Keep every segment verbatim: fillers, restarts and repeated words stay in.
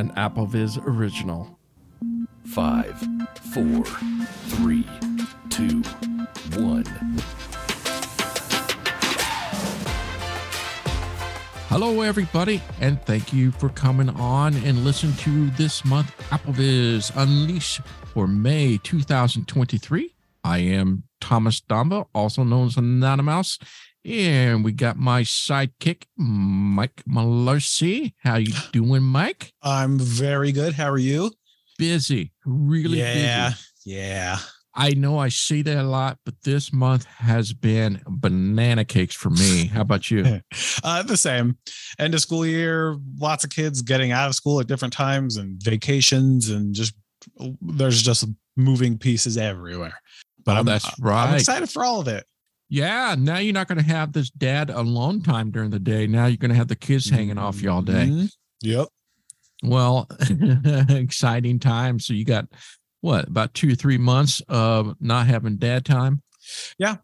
an AppleVis original. Five, four, three, two, one. Hello, everybody, and thank you for coming on and listen to this month AppleVis Unleashed for May two thousand twenty-three. I am Thomas Domba, also known as Anonymous, and we got my sidekick, Mike Malarsi. How you doing, Mike? I'm very good. How are you? Busy, really yeah, busy. Yeah, yeah. I know I see that a lot, but this month has been banana cakes for me. How about you? uh, the same. End of school year, lots of kids getting out of school at different times and vacations, and just there's just moving pieces everywhere. But oh, I'm, that's right. I'm excited for all of it. Yeah. Now you're not going to have this dad alone time during the day. Now you're going to have the kids mm-hmm. hanging off you all day. Mm-hmm. Yep. Well, exciting time. So you got... What, about two or three months of not having dad time? Yeah.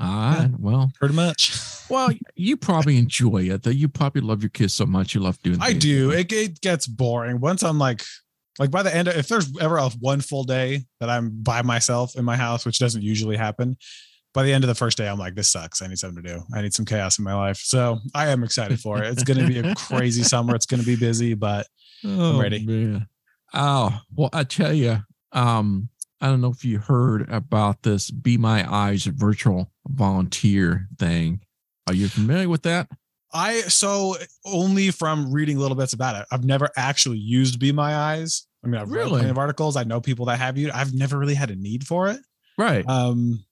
Ah, uh, yeah. Well. Pretty much. Well, you probably enjoy it, though. You probably love your kids so much. You love doing that. I do. It, it gets boring. Once I'm like, like by the end, of, if there's ever a one full day that I'm by myself in my house, which doesn't usually happen, by the end of the first day, I'm like, this sucks. I need something to do. I need some chaos in my life. So I am excited for it. It's going to be a crazy summer. It's going to be busy, but oh, I'm ready. Man. Oh, well, I tell you. Um, I don't know if you heard about this Be My Eyes virtual volunteer thing. Are you familiar with that? I, so only from reading little bits about it. I've never actually used Be My Eyes. I mean, I've really? read plenty of articles. I know people that have used it. I've never really had a need for it. Right. Um,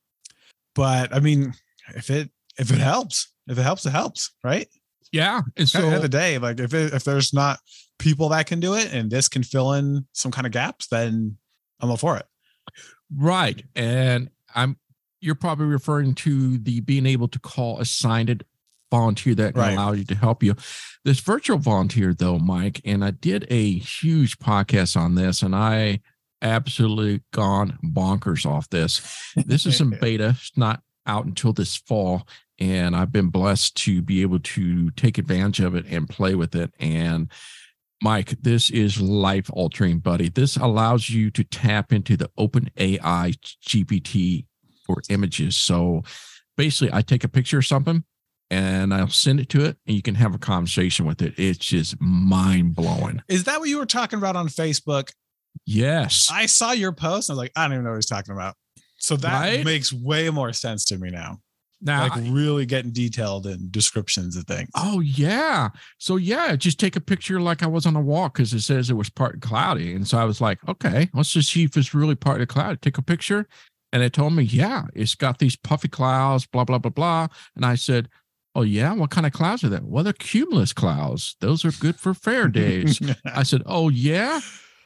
but I mean, if it, if it helps, if it helps, it helps. Right. Yeah. And so at the end of the day, like if it, if there's not people that can do it and this can fill in some kind of gaps, then I'm all for it. Right. And I'm you're probably referring to the being able to call assigned volunteer that can right. allow you to help you. This virtual volunteer, though, Mike, and I did a huge podcast on this, and I absolutely gone bonkers off this. This is in beta. It's not out until this fall. And I've been blessed to be able to take advantage of it and play with it. And Mike, this is life-altering, buddy. This allows you to tap into the OpenAI G P T for images. So basically, I take a picture of something, and I'll send it to it, and you can have a conversation with it. It's just mind-blowing. Is that what you were talking about on Facebook? Yes. I saw your post, and I was like, I don't even know what he's talking about. So that right? makes way more sense to me now. Now, like really getting detailed in descriptions of things. Oh, yeah. So, yeah, just take a picture like I was on a walk because it says it was partly cloudy. And so I was like, okay, let's just see if it's really partly cloudy. Take a picture. And it told me, yeah, it's got these puffy clouds, blah, blah, blah, blah. And I said, oh, yeah, what kind of clouds are that? Well, they're cumulus clouds. Those are good for fair days. I said, oh, yeah?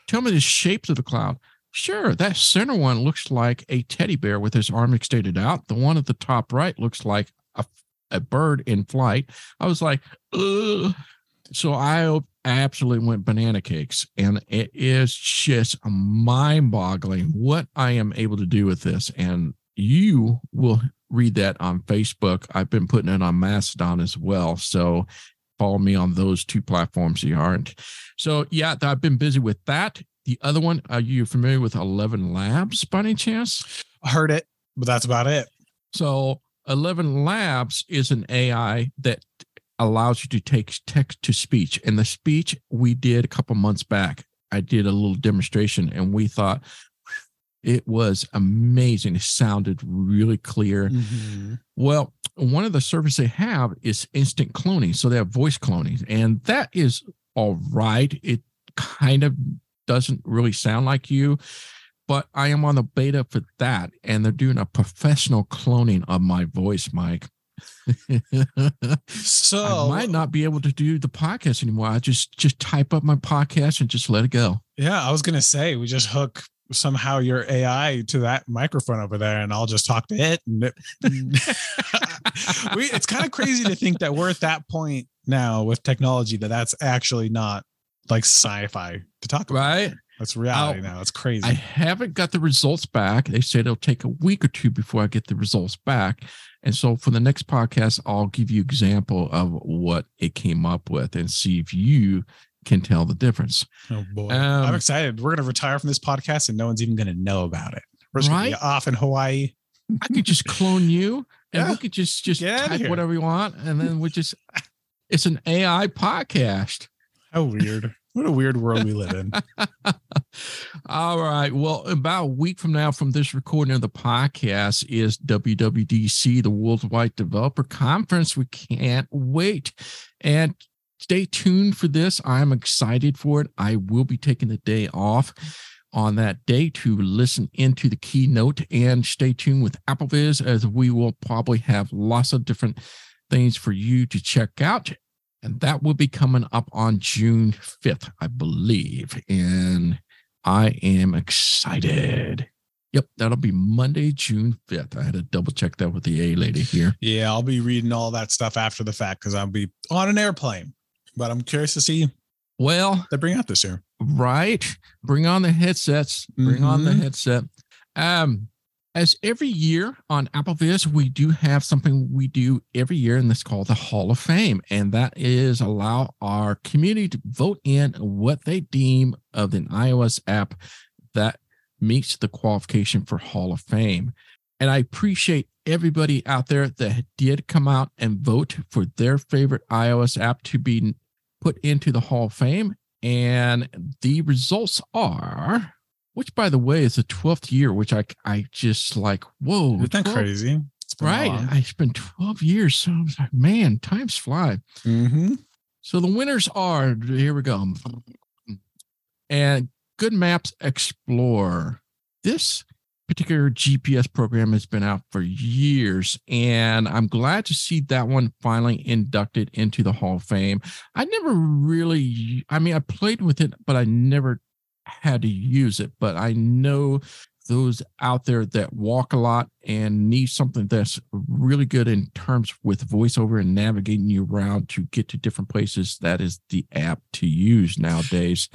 Tell me the shapes of the cloud. Sure, that center one looks like a teddy bear with his arm extended out. The one at the top right looks like a, a bird in flight. I was like, ugh. So I absolutely went banana cakes, and it is just mind-boggling what I am able to do with this. And you will read that on Facebook. I've been putting it on Mastodon as well, so follow me on those two platforms if you aren't. So, yeah, I've been busy with that. The other one, are you familiar with eleven Labs by any chance? I heard it, but that's about it. So eleven Labs is an A I that allows you to take text to speech. And the speech we did a couple months back, I did a little demonstration, and we thought it was amazing. It sounded really clear. Mm-hmm. Well, one of the services they have is instant cloning. So they have voice cloning, and that is all right. It kind of doesn't really sound like you, but I am on the beta for that, and they're doing a professional cloning of my voice, Mike. So I might not be able to do the podcast anymore. I just just type up my podcast and just let it go. Yeah, I was gonna say we just hook somehow your A I to that microphone over there, and I'll just talk to it. And it we, it's kind of crazy to think that we're at that point now with technology that that's actually not like sci-fi to talk about. Right? That's reality I'll, now. That's crazy. I haven't got the results back. They said it'll take a week or two before I get the results back. And so for the next podcast, I'll give you an example of what it came up with and see if you can tell the difference. Oh boy. Um, I'm excited. We're going to retire from this podcast and no one's even going to know about it. We're just right? going to be off in Hawaii. I could just clone you and yeah. we could just, just type whatever you want. And then we just, it's an A I podcast. How weird. What a weird world we live in. All right. Well, about a week from now from this recording of the podcast is W W D C, the Worldwide Developer Conference. We can't wait. And stay tuned for this. I'm excited for it. I will be taking the day off on that day to listen into the keynote, and stay tuned with AppleVis as we will probably have lots of different things for you to check out. And that will be coming up on June fifth, I believe. And I am excited. Yep, that'll be Monday, June fifth. I had to double check that with the A lady here. Yeah, I'll be reading all that stuff after the fact because I'll be on an airplane. But I'm curious to see well, what they bring out this year. Right. Bring on the headsets. Mm-hmm. Bring on the headset. Um, As every year on AppleVis, we do have something we do every year, and that's called the Hall of Fame. And that is allow our community to vote in what they deem of an iOS app that meets the qualification for Hall of Fame. And I appreciate everybody out there that did come out and vote for their favorite iOS app to be put into the Hall of Fame. And the results are... Which, by the way, is the twelfth year, which I I just like, whoa. Isn't that crazy? Right. It's been twelve years. So I was like, man, times fly. Mm-hmm. So the winners are, here we go. And Good Maps Explorer. This particular G P S program has been out for years, and I'm glad to see that one finally inducted into the Hall of Fame. I never really, I mean, I played with it, but I never had to use it, but I know those out there that walk a lot and need something that's really good in terms with VoiceOver and navigating you around to get to different places. That is the app to use nowadays.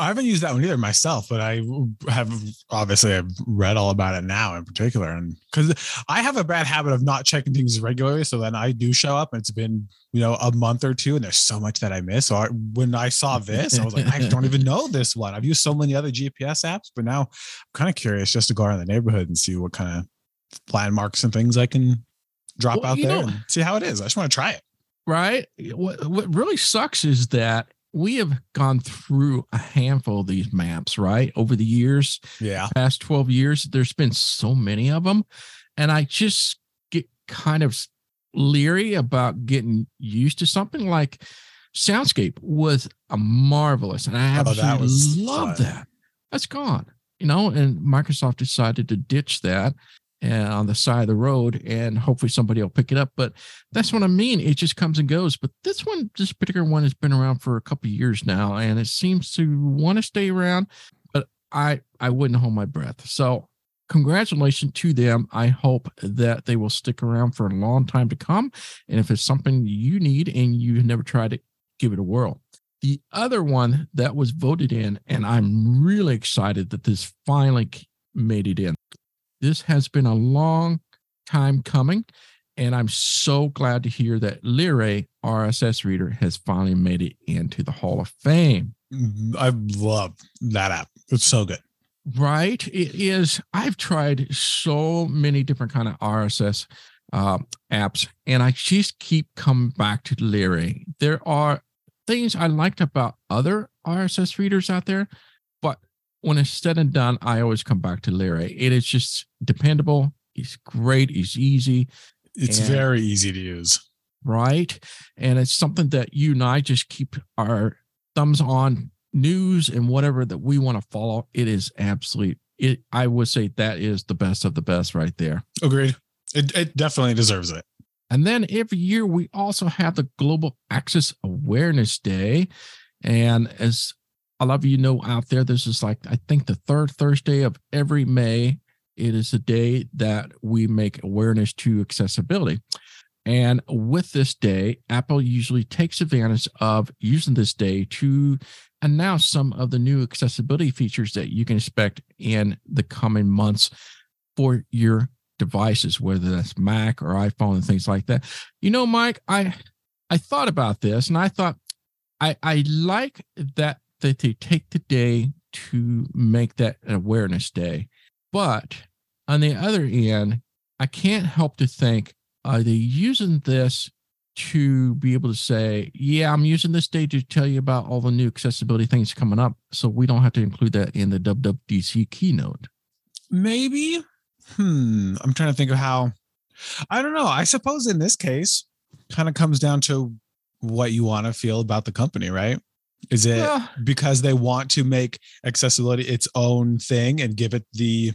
I haven't used that one either myself, but I have obviously I've read all about it now in particular. And because I have a bad habit of not checking things regularly. So then I do show up and it's been, you know, a month or two and there's so much that I miss. So I, when I saw this, I was like, I don't even know this one. I've used so many other G P S apps, but now I'm kind of curious just to go around the neighborhood and see what kind of landmarks and things I can drop well, out there know, and see how it is. I just want to try it. Right. What, what really sucks is that we have gone through a handful of these maps, right? Over the years, yeah, past twelve years, there's been so many of them. And I just get kind of leery about getting used to something like Soundscape was a marvelous. And I absolutely love that. That's gone, you know, and Microsoft decided to ditch that and on the side of the road, and hopefully somebody will pick it up. But that's what I mean. It just comes and goes. But this one, this particular one has been around for a couple of years now, and it seems to want to stay around, but I, I wouldn't hold my breath. So congratulations to them. I hope that they will stick around for a long time to come. And if it's something you need and you've never tried it, give it a whirl. The other one that was voted in, and I'm really excited that this finally made it in. This has been a long time coming, and I'm so glad to hear that Lire R S S Reader has finally made it into the Hall of Fame. I love that app. It's so good. Right? It is. I've tried so many different kind of R S S uh, apps, and I just keep coming back to Lire. There are things I liked about other R S S readers out there, but when it's said and done, I always come back to Lire. It is just dependable. It's great. It's easy. It's and, very easy to use. Right. And it's something that you and I just keep our thumbs on news and whatever that we want to follow. It is absolutely, it, I would say that is the best of the best right there. Agreed. It, it definitely deserves it. And then every year we also have the Global Access Awareness Day. And as a lot of you know out there, this is like, I think the third Thursday of every May. It is a day that we make awareness to accessibility. And with this day, Apple usually takes advantage of using this day to announce some of the new accessibility features that you can expect in the coming months for your devices, whether that's Mac or iPhone and things like that. You know, Mike, I I thought about this and I thought, I, I like that that they take the day to make that an awareness day. But on the other end, I can't help to think, are they using this to be able to say, yeah, I'm using this day to tell you about all the new accessibility things coming up, so we don't have to include that in the W W D C keynote? Maybe. Hmm. I'm trying to think of how. I don't know. I suppose in this case, kind of comes down to what you want to feel about the company, right? Is it yeah. because they want to make accessibility its own thing and give it the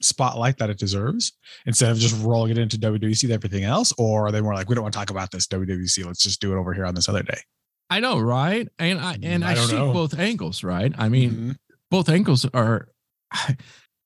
spotlight that it deserves instead of just rolling it into W W D C and everything else? Or are they more like, we don't want to talk about this W W D C. Let's just do it over here on this other day. I know. Right. And I, and I, I see know. both angles, right? I mean, mm-hmm. both angles are, I,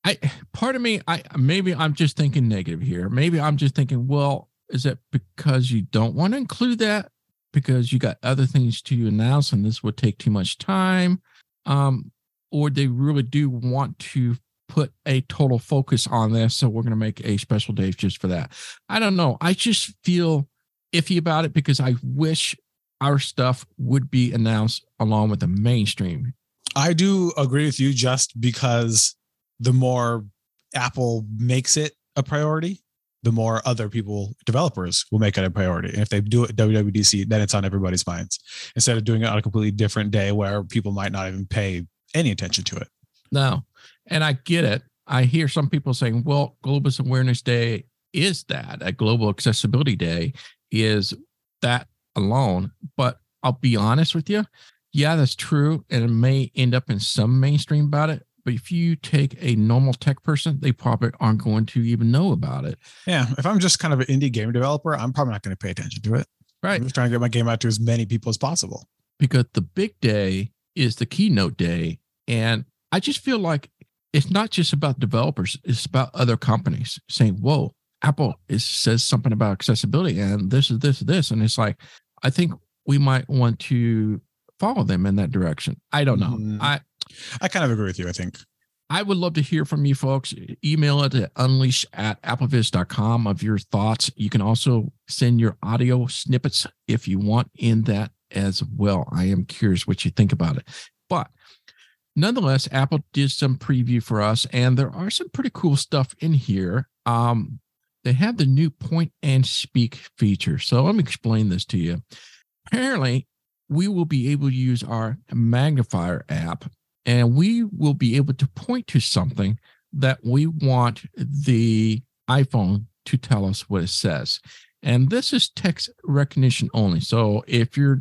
I, part of me, I, maybe I'm just thinking negative here. Maybe I'm just thinking, well, is that because you don't want to include that because you got other things to announce and this would take too much time? Um, or they really do want to put a total focus on this, so we're going to make a special day just for that. I don't know. I just feel iffy about it because I wish our stuff would be announced along with the mainstream. I do agree with you, just because the more Apple makes it a priority, the more other people, developers, will make it a priority. And if they do it at W W D C, then it's on everybody's minds, instead of doing it on a completely different day where people might not even pay any attention to it. No. And I get it. I hear some people saying, well, Global Awareness Day is that. A Global Accessibility Day is that alone. But I'll be honest with you. Yeah, that's true. And it may end up in some mainstream about it. But if you take a normal tech person, they probably aren't going to even know about it. Yeah. If I'm just kind of an indie game developer, I'm probably not going to pay attention to it. Right. I'm just trying to get my game out to as many people as possible. Because the big day is the keynote day. And I just feel like it's not just about developers. It's about other companies saying, whoa, Apple is, says something about accessibility and this is this, this. And it's like, I think we might want to follow them in that direction. I don't know. Mm. I I kind of agree with you, I think. I would love to hear from you folks. Email it at unleash at applevis dot com of your thoughts. You can also send your audio snippets if you want in that as well. I am curious what you think about it. But nonetheless, Apple did some preview for us, and there are some pretty cool stuff in here. Um, they have the new point and speak feature. So let me explain this to you. Apparently, we will be able to use our magnifier app, and we will be able to point to something that we want the iPhone to tell us what it says. And this is text recognition only. So if you're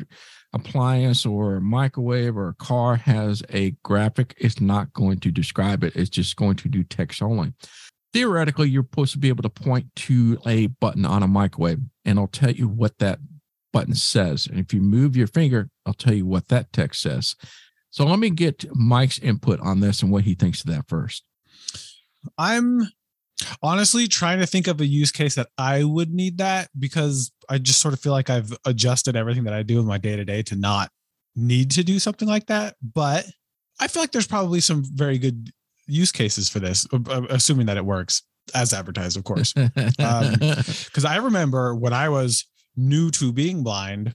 appliance or a microwave or a car has a graphic, it's not going to describe it. It's just going to do text only. Theoretically, you're supposed to be able to point to a button on a microwave, and I'll tell you what that button says. And if you move your finger, I'll tell you what that text says. So let me get Mike's input on this and what he thinks of that first. I'm honestly trying to think of a use case that I would need that, because I just sort of feel like I've adjusted everything that I do in my day to day to not need to do something like that. But I feel like there's probably some very good use cases for this, assuming that it works as advertised, of course. Because um, I remember when I was new to being blind,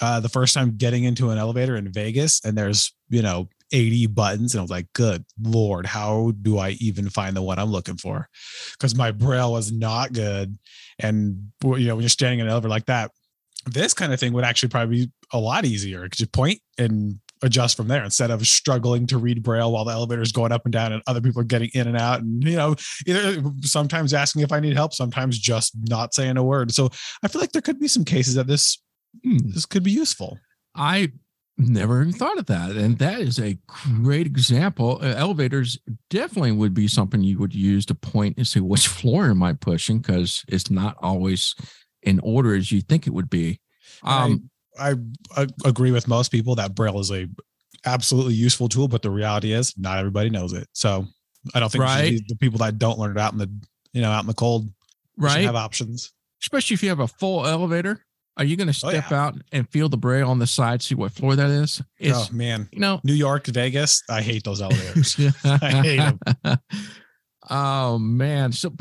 uh, the first time getting into an elevator in Vegas, and there's, you know, eighty buttons. And I was like, good Lord, how do I even find the one I'm looking for? Because my braille was not good. And, you know, when you're standing in an elevator like that, this kind of thing would actually probably be a lot easier. Just point and adjust from there, instead of struggling to read braille while the elevator is going up and down and other people are getting in and out. And, you know, either sometimes asking if I need help, sometimes just not saying a word. So I feel like there could be some cases that this, hmm, this could be useful. I never even thought of that. And that is a great example. Elevators definitely would be something you would use to point and say, which floor am I pushing? Because it's not always in order as you think it would be. Um, I, I agree with most people that braille is a absolutely useful tool, but the reality is not everybody knows it. So I don't think right? the people that don't learn it out in the, you know, out in the cold right? have options. Especially if you have a full elevator. Are you going to step oh, yeah. out and feel the braille on the side, see what floor that is? It's, oh, man. You know, New York, Vegas, I hate those elevators. I hate them. Oh, man. So,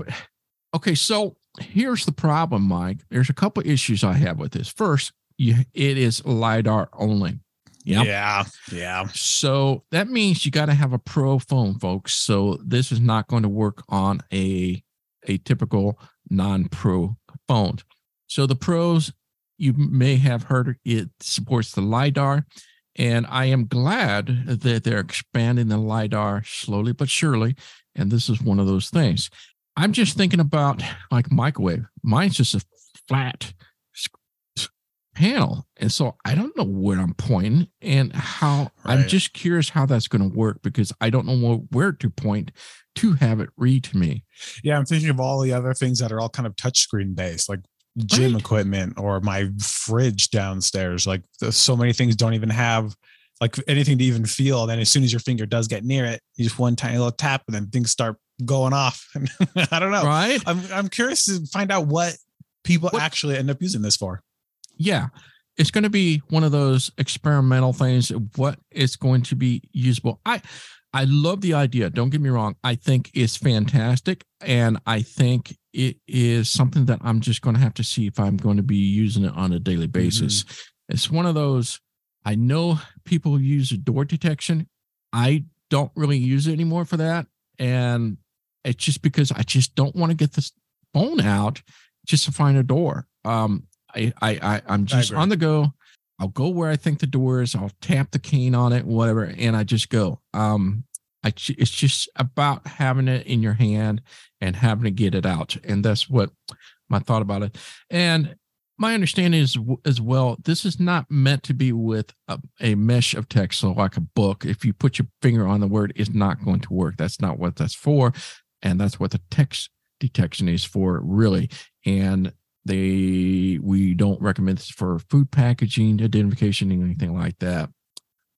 okay, so here's the problem, Mike. There's a couple issues I have with this. First, you, it is LiDAR only. Yeah. Yeah. Yeah. So that means you got to have a pro phone, folks. So this is not going to work on a, a typical non-pro phone. So the pros, you may have heard it supports the LiDAR. And I am glad that they're expanding the LiDAR slowly but surely. And this is one of those things. I'm just thinking about like microwave. Mine's just a flat panel. And so I don't know where I'm pointing and how. Right. I'm just curious how that's going to work because I don't know where to point to have it read to me. Yeah, I'm thinking of all the other things that are all kind of touchscreen based, like gym right. equipment or my fridge downstairs. Like so many things don't even have like anything to even feel. And then as soon as your finger does get near it, you just one tiny little tap and then things start going off. I don't know. Right. I'm I'm curious to find out what people what? actually end up using this for. Yeah, it's going to be one of those experimental things of what is going to be usable. I I love the idea. Don't get me wrong. I think it's fantastic. And I think it is something that I'm just going to have to see if I'm going to be using it on a daily basis. Mm-hmm. It's one of those. I know people use door detection. I don't really use it anymore for that. And it's just because I just don't want to get this phone out just to find a door. Um, I, I, I, I'm just I on the go. I'll go where I think the door is. I'll tap the cane on it, whatever. And I just go, um, I, it's just about having it in your hand and having to get it out. And that's what my thought about it. And my understanding is as well, this is not meant to be with a, a mesh of text. So like a book, if you put your finger on the word, it's not going to work. That's not what that's for. And that's what the text detection is for, really. And They we don't recommend this for food packaging, identification, and anything like that.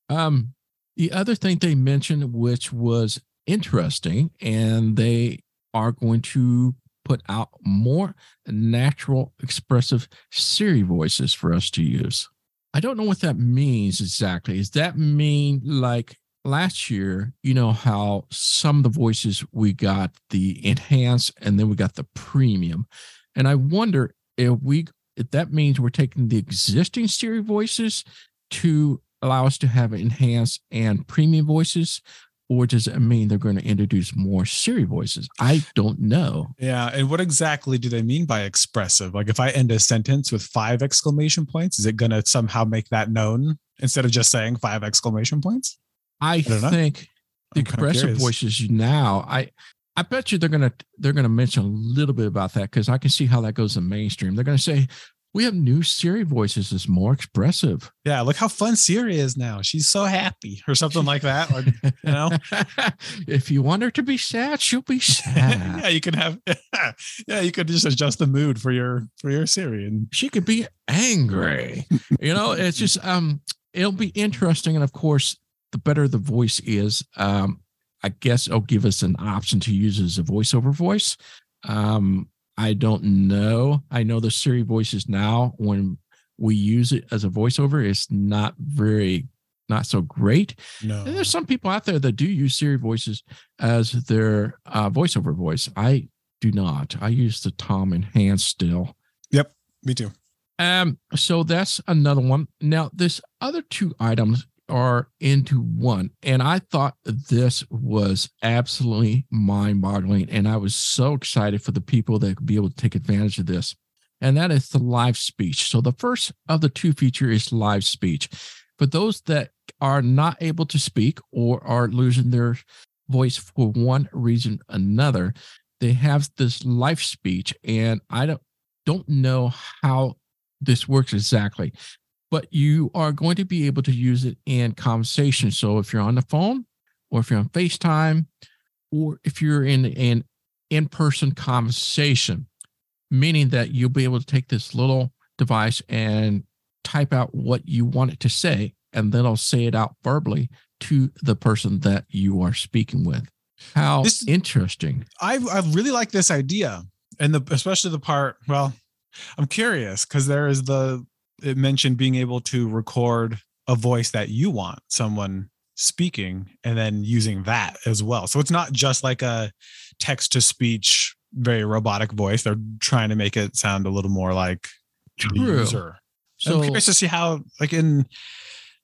Um, the other thing they mentioned, which was interesting, and they are going to put out more natural, expressive Siri voices for us to use. I don't know what that means exactly. Does that mean like last year, you know how some of the voices we got the enhanced and then we got the premium? And I wonder if we if that means we're taking the existing Siri voices to allow us to have enhanced and premium voices, or does it mean they're going to introduce more Siri voices? I don't know. Yeah, and what exactly do they mean by expressive? Like if I end a sentence with five exclamation points, is it going to somehow make that known instead of just saying five exclamation points? I, I think the I'm expressive voices now, I... I bet you they're gonna they're gonna mention a little bit about that because I can see how that goes in mainstream. They're gonna say we have new Siri voices that's more expressive. Yeah, look how fun Siri is now. She's so happy or something like that. Like, you know, if you want her to be sad, she'll be sad. yeah, you can have. Yeah, you could just adjust the mood for your for your Siri, and she could be angry. You know, it's just um, it'll be interesting, and of course, the better the voice is, um. I guess it'll give us an option to use as a voiceover voice. Um, I don't know. I know the Siri voices now, when we use it as a voiceover, it's not very, not so great. No. And there's some people out there that do use Siri voices as their uh, voiceover voice. I do not. I use the Tom enhanced still. Yep, me too. Um, so that's another one. Now, this other two items are into one. And I thought this was absolutely mind-boggling. And I was so excited for the people that could be able to take advantage of this. And that is the live speech. So the first of the two feature is live speech. For those that are not able to speak or are losing their voice for one reason or another, they have this live speech. And I don't, don't know how this works exactly. But you are going to be able to use it in conversation. So if you're on the phone or if you're on FaceTime or if you're in an in-person conversation, meaning that you'll be able to take this little device and type out what you want it to say, and then I'll say it out verbally to the person that you are speaking with. How this, interesting. I, I really like this idea. And the, especially the part, well, I'm curious because there is the, it mentioned being able to record a voice that you want someone speaking and then using that as well. So it's not just like a text to speech, very robotic voice. They're trying to make it sound a little more like the user. So I'm curious to see how, like in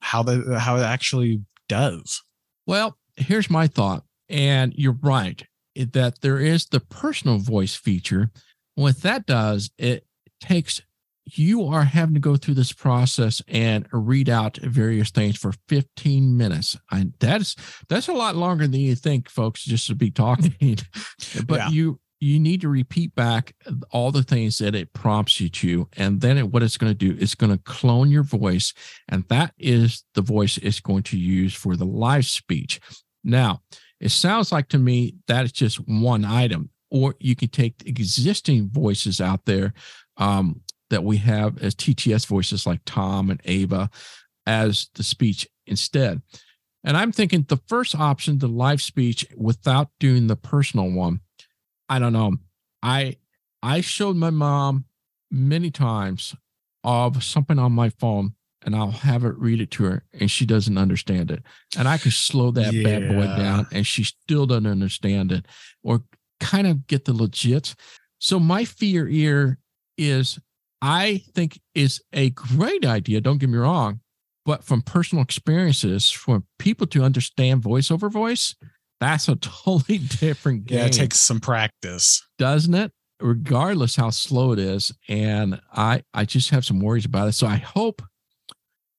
how the how it actually does. Well, here's my thought, and you're right, that there is the personal voice feature. What that does, it takes, you are having to go through this process and read out various things for fifteen minutes. And that's that's a lot longer than you think, folks, just to be talking. But yeah. you you need to repeat back all the things that it prompts you to, and then it, what it's going to do, it's going to clone your voice, and that is the voice it's going to use for the live speech. Now, it sounds like to me that's just one item, or you can take existing voices out there um, that we have as T T S voices like Tom and Ava as the speech instead. And I'm thinking the first option, the live speech without doing the personal one, I don't know. I I showed my mom many times of something on my phone, and I'll have it read it to her, and she doesn't understand it. And I can slow that yeah. bad boy down, and she still doesn't understand it or kind of get the legit. So my fear here is, I think is a great idea, don't get me wrong, but from personal experiences, for people to understand voiceover voice, that's a totally different game. Yeah, it takes some practice, doesn't it? Regardless how slow it is. And I, I just have some worries about it. So I hope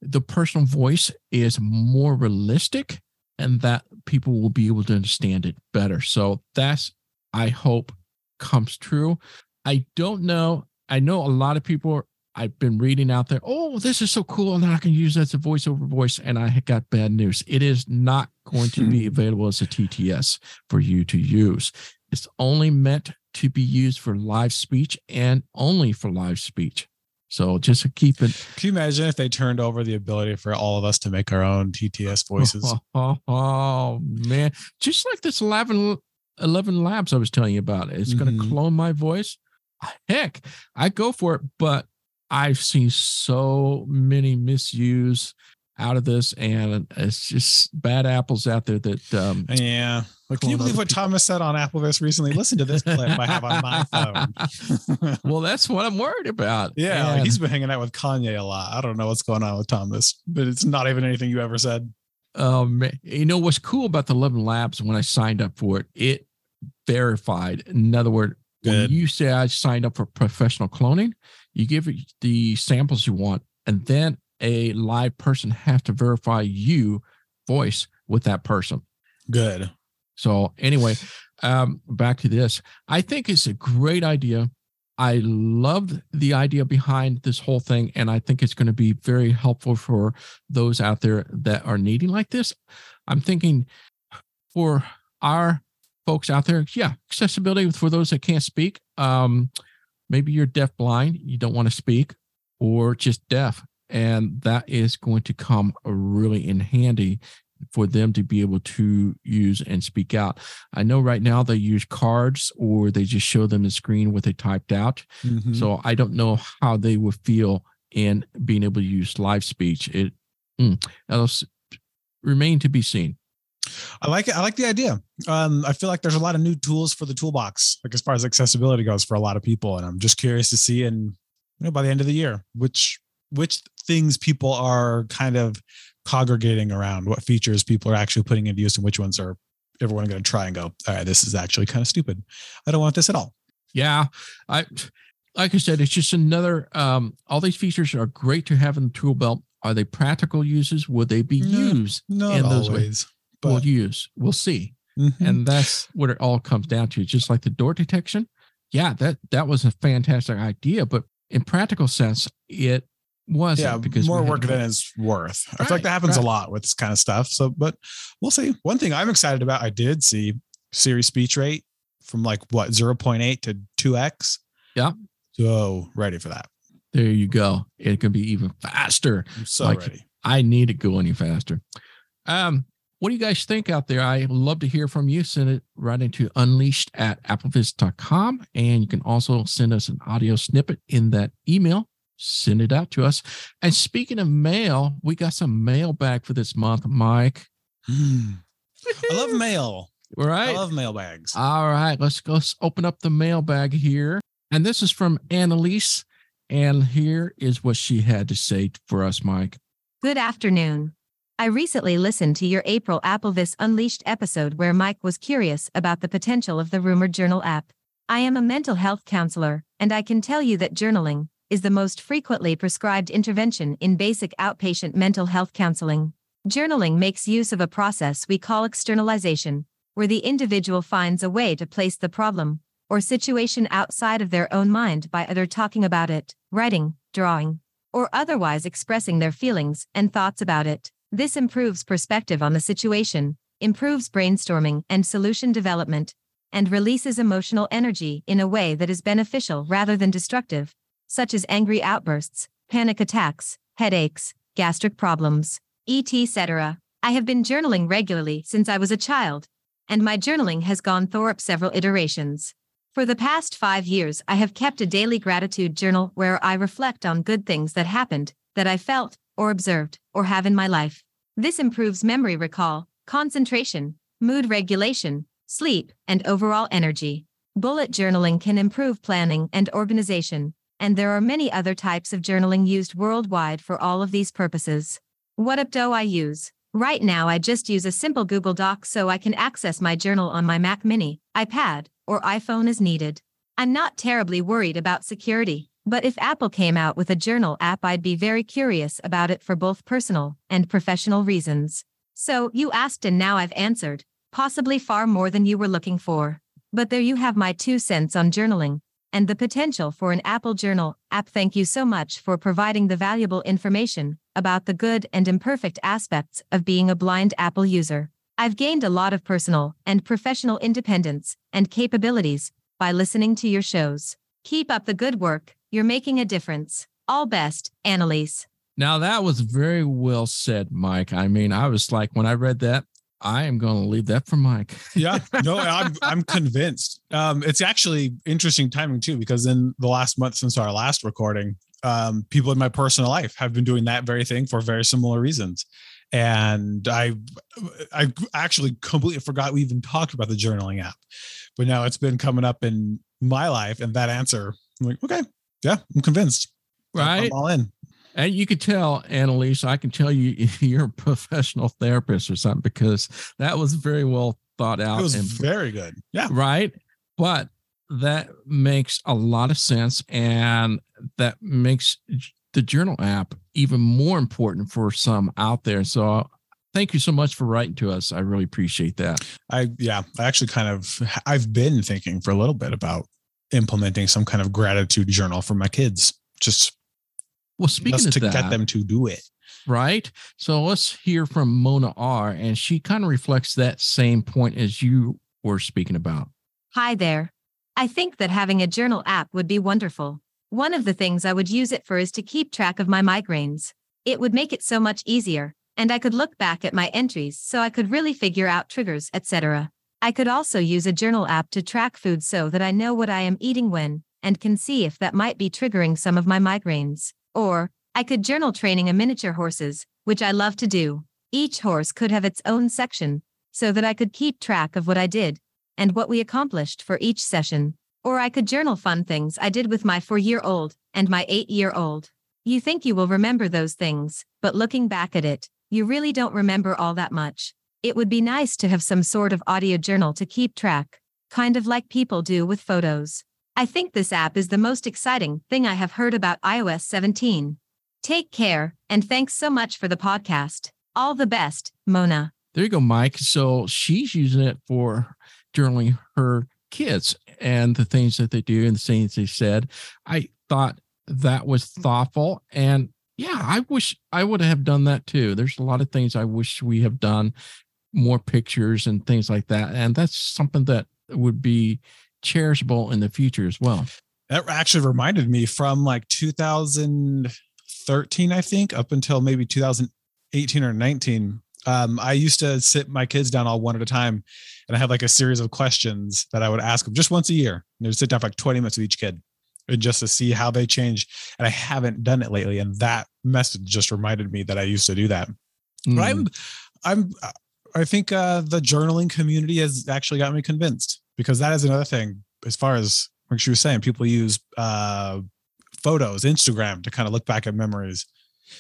the personal voice is more realistic and that people will be able to understand it better. So that's, I hope, comes true. I don't know. I know a lot of people are, I've been reading out there, oh, this is so cool, and I can use that as a voiceover voice, and I got bad news. It is not going to be available as a T T S for you to use. It's only meant to be used for live speech and only for live speech. So just to keep it. Can you imagine if they turned over the ability for all of us to make our own T T S voices? Oh, oh, oh man. Just like this eleven, eleven Labs I was telling you about. It's mm-hmm. going to clone my voice. Heck, I go for it, but I've seen so many misuse out of this, and it's just bad apples out there that. Um, yeah. Well, can you believe what people. Thomas said on AppleVis recently? Listen to this clip I have on my phone. Well, that's what I'm worried about. Yeah. Like he's been hanging out with Kanye a lot. I don't know what's going on with Thomas, but it's not even anything you ever said. Um, you know, what's cool about the eleven Labs, when I signed up for it, it verified. In other words, good. When you say I signed up for professional cloning, you give it the samples you want, and then a live person has to verify you voice with that person. Good. So anyway, um, back to this. I think it's a great idea. I loved the idea behind this whole thing, and I think it's going to be very helpful for those out there that are needing like this. I'm thinking for our folks out there, yeah, accessibility for those that can't speak. Um, maybe you're deafblind, you don't want to speak, or just deaf, and that is going to come really in handy for them to be able to use and speak out. I know right now they use cards, or they just show them the screen what they typed out. Mm-hmm. So I don't know how they would feel in being able to use live speech. It mm, that'll remain to be seen. I like it. I like the idea. Um, I feel like there's a lot of new tools for the toolbox, like as far as accessibility goes for a lot of people. And I'm just curious to see, and you know, by the end of the year, which, which things people are kind of congregating around, what features people are actually putting into use, and which ones are everyone going to try and go, all right, this is actually kind of stupid. I don't want this at all. Yeah. I, like I said, it's just another, um, all these features are great to have in the tool belt. Are they practical uses? Would they be no, used not in those always. Ways? But we'll use, we'll see. Mm-hmm. And that's what it all comes down to. Just like the door detection. Yeah, that, that was a fantastic idea, but in practical sense, it wasn't. Yeah, because more work than it's worth. Right, I feel like that happens right. a lot with this kind of stuff. So, but we'll see. One thing I'm excited about, I did see Siri speech rate from like what, zero point eight to two X. Yeah. So ready for that. There you go. It can be even faster. I'm so like, ready. I need it go any faster. Um, What do you guys think out there? I love to hear from you. Send it right into unleashed at applevis dot com. And you can also send us an audio snippet in that email. Send it out to us. And speaking of mail, we got some mail back for this month, Mike. Mm. I love mail. Right? I love mailbags. All right. Let's go open up the mailbag here. And this is from Anneliese. And here is what she had to say for us, Mike. Good afternoon. I recently listened to your April AppleVis Unleashed episode where Mike was curious about the potential of the rumored journal app. I am a mental health counselor, and I can tell you that journaling is the most frequently prescribed intervention in basic outpatient mental health counseling. Journaling makes use of a process we call externalization, where the individual finds a way to place the problem or situation outside of their own mind by either talking about it, writing, drawing, or otherwise expressing their feelings and thoughts about it. This improves perspective on the situation, improves brainstorming and solution development, and releases emotional energy in a way that is beneficial rather than destructive, such as angry outbursts, panic attacks, headaches, gastric problems, et cetera. I have been journaling regularly since I was a child, and my journaling has gone through several iterations. For the past five years, I have kept a daily gratitude journal where I reflect on good things that happened, that I felt, or observed, or have in my life. This improves memory recall, concentration, mood regulation, sleep, and overall energy. Bullet journaling can improve planning and organization, and there are many other types of journaling used worldwide for all of these purposes. What app do I use? Right now I just use a simple Google Doc so I can access my journal on my Mac Mini, iPad, or iPhone as needed. I'm not terribly worried about security, but if Apple came out with a journal app I'd be very curious about it for both personal and professional reasons. So, you asked and now I've answered, possibly far more than you were looking for. But there you have my two cents on journaling and the potential for an Apple Journal app. Thank you so much for providing the valuable information about the good and imperfect aspects of being a blind Apple user. I've gained a lot of personal and professional independence and capabilities by listening to your shows. Keep up the good work. You're making a difference. All best, Anneliese. Now that was very well said, Mike. I mean, I was like, when I read that, I am going to leave that for Mike. Yeah, no, I'm I'm convinced. Um, it's actually interesting timing too, because in the last month since our last recording, um, people in my personal life have been doing that very thing for very similar reasons. And I, I actually completely forgot we even talked about the journaling app, but now it's been coming up in my life. And that answer, I'm like, okay, yeah, I'm convinced. Right, I'm all in. And you could tell, Anneliese, I can tell you you're a professional therapist or something, because that was very well thought out. It was and, very good. Yeah. Right. But that makes a lot of sense. And that makes the journal app even more important for some out there. So thank you so much for writing to us. I really appreciate that. I, yeah, I actually kind of, I've been thinking for a little bit about implementing some kind of gratitude journal for my kids. Just Well, speaking of to that, get them to do it. Right. So let's hear from Mona R. And she kind of reflects that same point as you were speaking about. Hi there. I think that having a journal app would be wonderful. One of the things I would use it for is to keep track of my migraines. It would make it so much easier, and I could look back at my entries so I could really figure out triggers, et cetera. I could also use a journal app to track food so that I know what I am eating when, and can see if that might be triggering some of my migraines. Or, I could journal training of miniature horses, which I love to do. Each horse could have its own section, so that I could keep track of what I did, and what we accomplished for each session. Or I could journal fun things I did with my four-year-old and my eight-year-old. You think you will remember those things, but looking back at it, you really don't remember all that much. It would be nice to have some sort of audio journal to keep track, kind of like people do with photos. I think this app is the most exciting thing I have heard about i O S seventeen. Take care, and thanks so much for the podcast. All the best, Mona. There you go, Mike. So she's using it for journaling her kids and the things that they do and the things they said. I thought that was thoughtful. And yeah, I wish I would have done that too. There's a lot of things I wish we have done, more pictures and things like that. And that's something that would be cherishable in the future as well. That actually reminded me from like two thousand thirteen, I think, up until maybe two thousand eighteen or nineteen. Um, I used to sit my kids down all one at a time, and I had like a series of questions that I would ask them just once a year. And they would sit down for like twenty minutes with each kid, just to see how they change. And I haven't done it lately. And that message just reminded me that I used to do that. Mm. But I'm, I'm, I think uh, the journaling community has actually got me convinced. Because that is another thing, as far as like she was saying, people use uh, photos, Instagram to kind of look back at memories.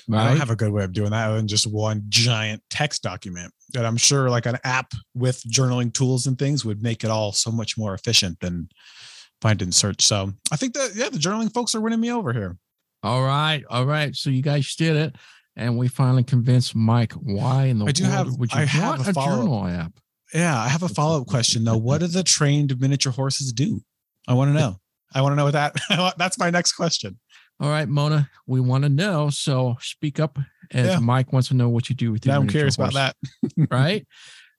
Right. I don't have a good way of doing that other than just one giant text document that I'm sure like an app with journaling tools and things would make it all so much more efficient than find and search. So I think that, yeah, the journaling folks are winning me over here. All right. All right. So you guys did it. And we finally convinced Mike why in the I do world have, would you I have want a, a journal app? Yeah. I have a follow-up question though. What do the trained miniature horses do? I want to know. I want to know that. That's my next question. All right, Mona, we want to know. So speak up as yeah. Mike wants to know what you do with your I'm curious horses. About that. Right.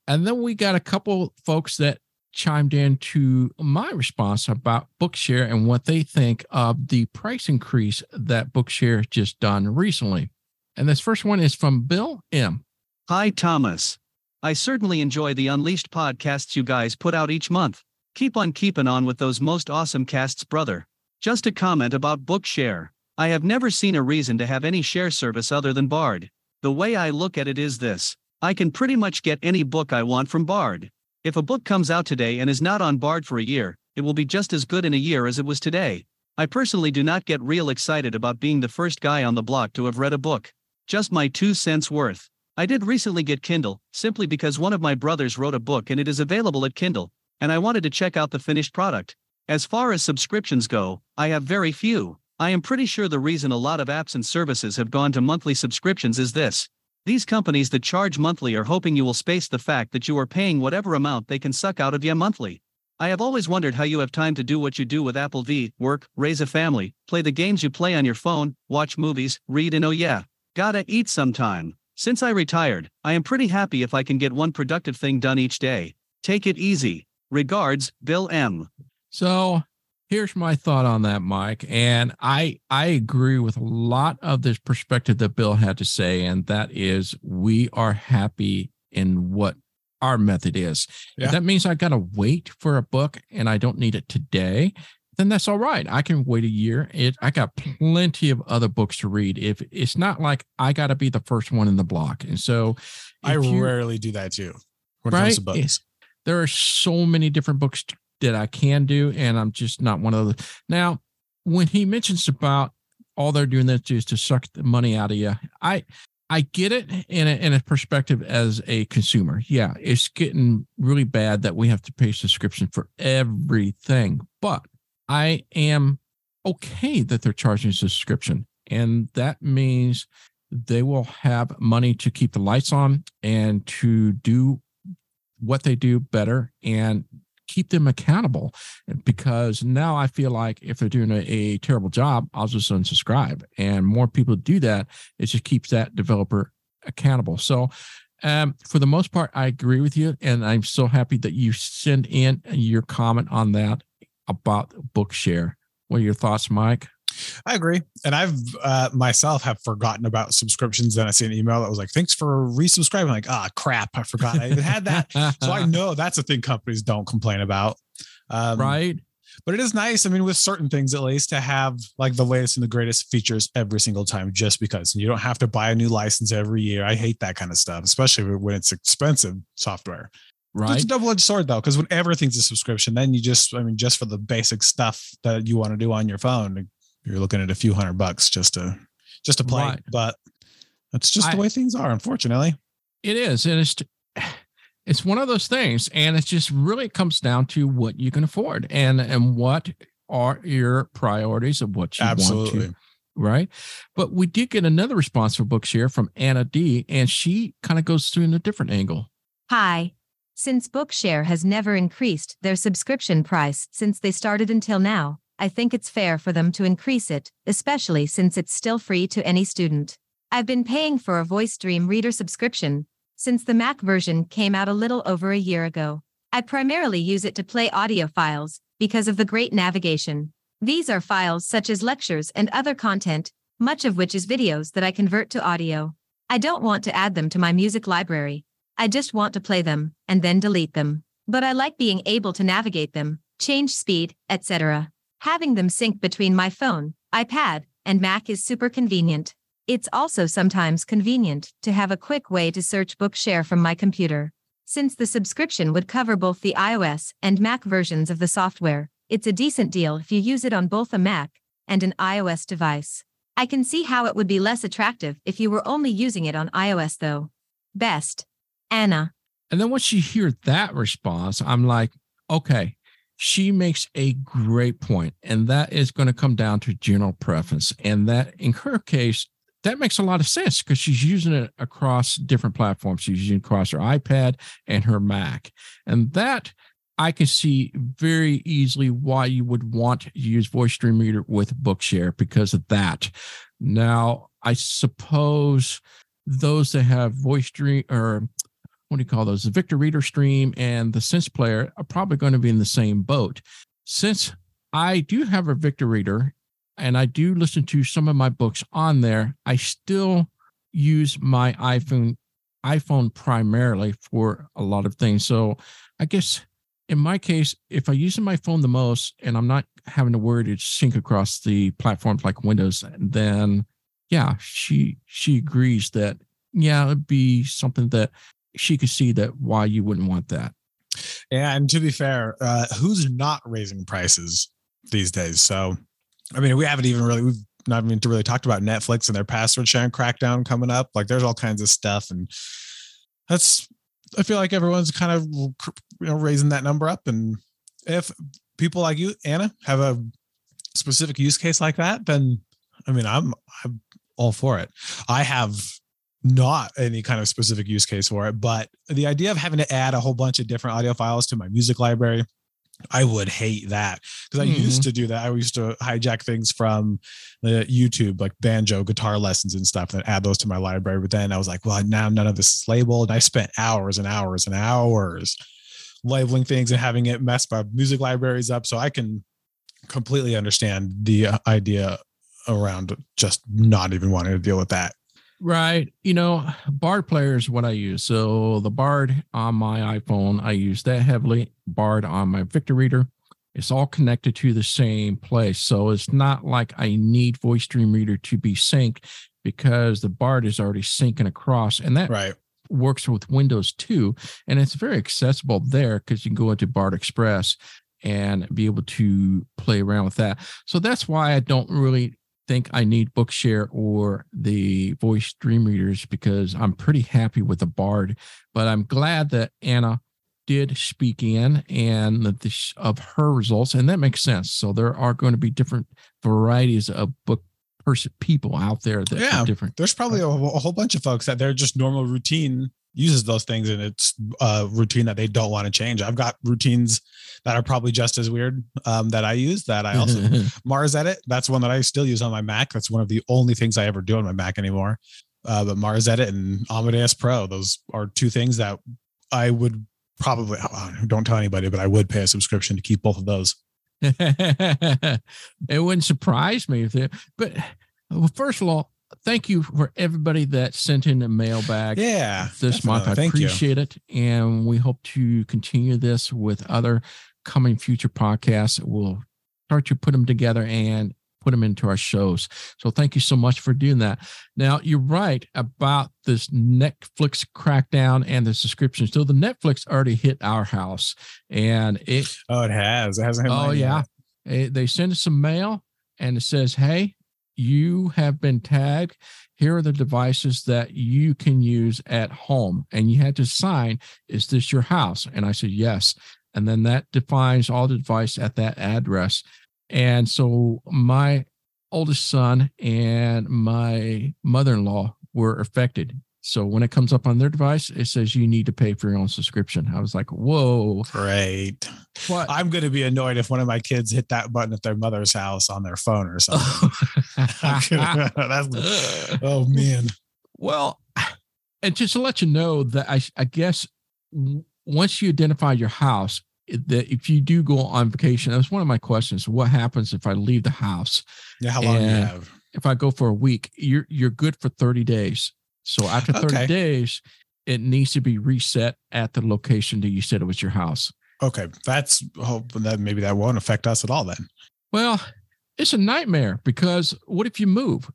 And then we got a couple folks that chimed in to my response about Bookshare and what they think of the price increase that Bookshare just done recently. And this first one is from Bill M. Hi, Thomas. I certainly enjoy the Unleashed podcasts you guys put out each month. Keep on keeping on with those most awesome casts, brother. Just a comment about Bookshare. I have never seen a reason to have any share service other than Bard. The way I look at it is this. I can pretty much get any book I want from Bard. If a book comes out today and is not on Bard for a year, it will be just as good in a year as it was today. I personally do not get real excited about being the first guy on the block to have read a book. Just my two cents worth. I did recently get Kindle, simply because one of my brothers wrote a book and it is available at Kindle, and I wanted to check out the finished product. As far as subscriptions go, I have very few. I am pretty sure the reason a lot of apps and services have gone to monthly subscriptions is this. These companies that charge monthly are hoping you will space the fact that you are paying whatever amount they can suck out of you monthly. I have always wondered how you have time to do what you do with AppleVis, work, raise a family, play the games you play on your phone, watch movies, read, and oh yeah, gotta eat sometime. Since I retired, I am pretty happy if I can get one productive thing done each day. Take it easy. Regards, Bill M. So here's my thought on that, Mike. And I I agree with a lot of this perspective that Bill had to say, and that is we are happy in what our method is. Yeah. If that means I got to wait for a book and I don't need it today, then that's all right. I can wait a year. It, I got plenty of other books to read. If it's not like I got to be the first one in the block. And so I you, rarely do that too. When right? It comes to books. There are so many different books that I can do. And I'm just not one of those. Now, when he mentions about all they're doing that is to suck the money out of you, I, I get it in a, in a perspective as a consumer. Yeah. It's getting really bad that we have to pay subscription for everything, but I am okay that they're charging subscription, and that means they will have money to keep the lights on and to do what they do better and keep them accountable. Because now I feel like if they're doing a, a terrible job, I'll just unsubscribe, and more people do that. It just keeps that developer accountable. So um, for the most part, I agree with you, and I'm so happy that you send in your comment on that about Bookshare. What are your thoughts, Mike? I agree. And I've uh, myself have forgotten about subscriptions. Then I see an email that was like, thanks for resubscribing. I'm like, ah, oh, crap. I forgot I even had that. So I know that's a thing companies don't complain about. Um, right. But it is nice. I mean, with certain things, at least, to have like the latest and the greatest features every single time, just because you don't have to buy a new license every year. I hate that kind of stuff, especially when it's expensive software. Right. It's a double-edged sword, though, because when everything's a subscription, then you just, I mean, just for the basic stuff that you want to do on your phone, you're looking at a few hundred bucks just to just to play. Right. But that's just I, the way things are, unfortunately. It is. And it's, it's one of those things. And it just really comes down to what you can afford and, and what are your priorities of what you Absolutely. Want to. Right. But we did get another response for Bookshare from Anna D, and she kind of goes through in a different angle. Hi. Since Bookshare has never increased their subscription price since they started until now, I think it's fair for them to increase it, especially since it's still free to any student. I've been paying for a Voice Dream Reader subscription since the Mac version came out a little over a year ago. I primarily use it to play audio files because of the great navigation. These are files such as lectures and other content, much of which is videos that I convert to audio. I don't want to add them to my music library. I just want to play them and then delete them. But I like being able to navigate them, change speed, et cetera. Having them sync between my phone, iPad, and Mac is super convenient. It's also sometimes convenient to have a quick way to search Bookshare from my computer. Since the subscription would cover both the iOS and Mac versions of the software, it's a decent deal if you use it on both a Mac and an iOS device. I can see how it would be less attractive if you were only using it on iOS though. Best, Anna. And then once you hear that response, I'm like, okay, she makes a great point. And that is going to come down to general preference. And that in her case, that makes a lot of sense because she's using it across different platforms. She's using it across her iPad and her Mac. And that I can see very easily why you would want to use Voice Dream Reader with Bookshare because of that. Now, I suppose those that have Voice Dream or what do you call those? The Victor Reader Stream and the Sense Player are probably going to be in the same boat. Since I do have a Victor Reader and I do listen to some of my books on there, I still use my iPhone iPhone primarily for a lot of things. So I guess in my case, if I'm using my phone the most and I'm not having to worry to sync across the platforms like Windows, then yeah, she she agrees that, yeah, it'd be something that she could see that why you wouldn't want that. Yeah, and to be fair, uh, who's not raising prices these days? So, I mean, we haven't even really, we've not even really talked about Netflix and their password sharing crackdown coming up. Like there's all kinds of stuff. And that's, I feel like everyone's kind of you know, raising that number up. And if people like you, Anna, have a specific use case like that, then I mean, I'm, I'm all for it. I have not any kind of specific use case for it, but the idea of having to add a whole bunch of different audio files to my music library, I would hate that because I mm-hmm. used to do that. I used to hijack things from the YouTube, like banjo guitar lessons and stuff, and add those to my library. But then I was like, well, now none of this is labeled. And I spent hours and hours and hours labeling things and having it mess my music libraries up. So I can completely understand the idea around just not even wanting to deal with that. Right. You know, Bard player is what I use. So the Bard on my iPhone, I use that heavily. Bard on my Victor Reader. It's all connected to the same place. So it's not like I need Voice Dream Reader to be synced because the Bard is already syncing across. And that right. works with Windows too. And it's very accessible there because you can go into Bard Express and be able to play around with that. So that's why I don't really think I need Bookshare or the Voice Dream Readers because I'm pretty happy with the Bard, but I'm glad that Anna did speak in and that this, of her results, and that makes sense. So there are going to be different varieties of book person people out there that yeah, are different. There's probably a, a whole bunch of folks that they're just normal routine uses those things, and it's a routine that they don't want to change. I've got routines that are probably just as weird um, that I use that I also Mars Edit. That's one that I still use on my Mac. That's one of the only things I ever do on my Mac anymore. Uh, but Mars Edit and Amadeus Pro, those are two things that I would probably, don't tell anybody, but I would pay a subscription to keep both of those. It wouldn't surprise me if they, but well, first of all, thank you for everybody that sent in a mailbag yeah, this definitely. month. I Thank appreciate you. it. And we hope to continue this with other coming future podcasts. We'll start to put them together and put them into our shows. So thank you so much for doing that. Now, you're right about this Netflix crackdown and the subscription. So the Netflix already hit our house. And it... Oh, it has. It hasn't hit Oh, yeah. It, they send us some mail and it says, hey, you have been tagged. Here are the devices that you can use at home. And you had to sign, is this your house? And I said, yes. And then that defines all the device at that address. And so my oldest son and my mother-in-law were affected. So when it comes up on their device, it says you need to pay for your own subscription. I was like, whoa. Great. What? I'm going to be annoyed if one of my kids hit that button at their mother's house on their phone or something. gonna, that's, oh, man. Well, and just to let you know that I, I guess once you identify your house, that if you do go on vacation, that was one of my questions. What happens if I leave the house? Yeah, how long do you have? If I go for a week, you're you're good for thirty days. So after thirty okay. days, it needs to be reset at the location that you said it was your house. Okay. That's hoping that maybe that won't affect us at all then. Well, it's a nightmare because what if you move?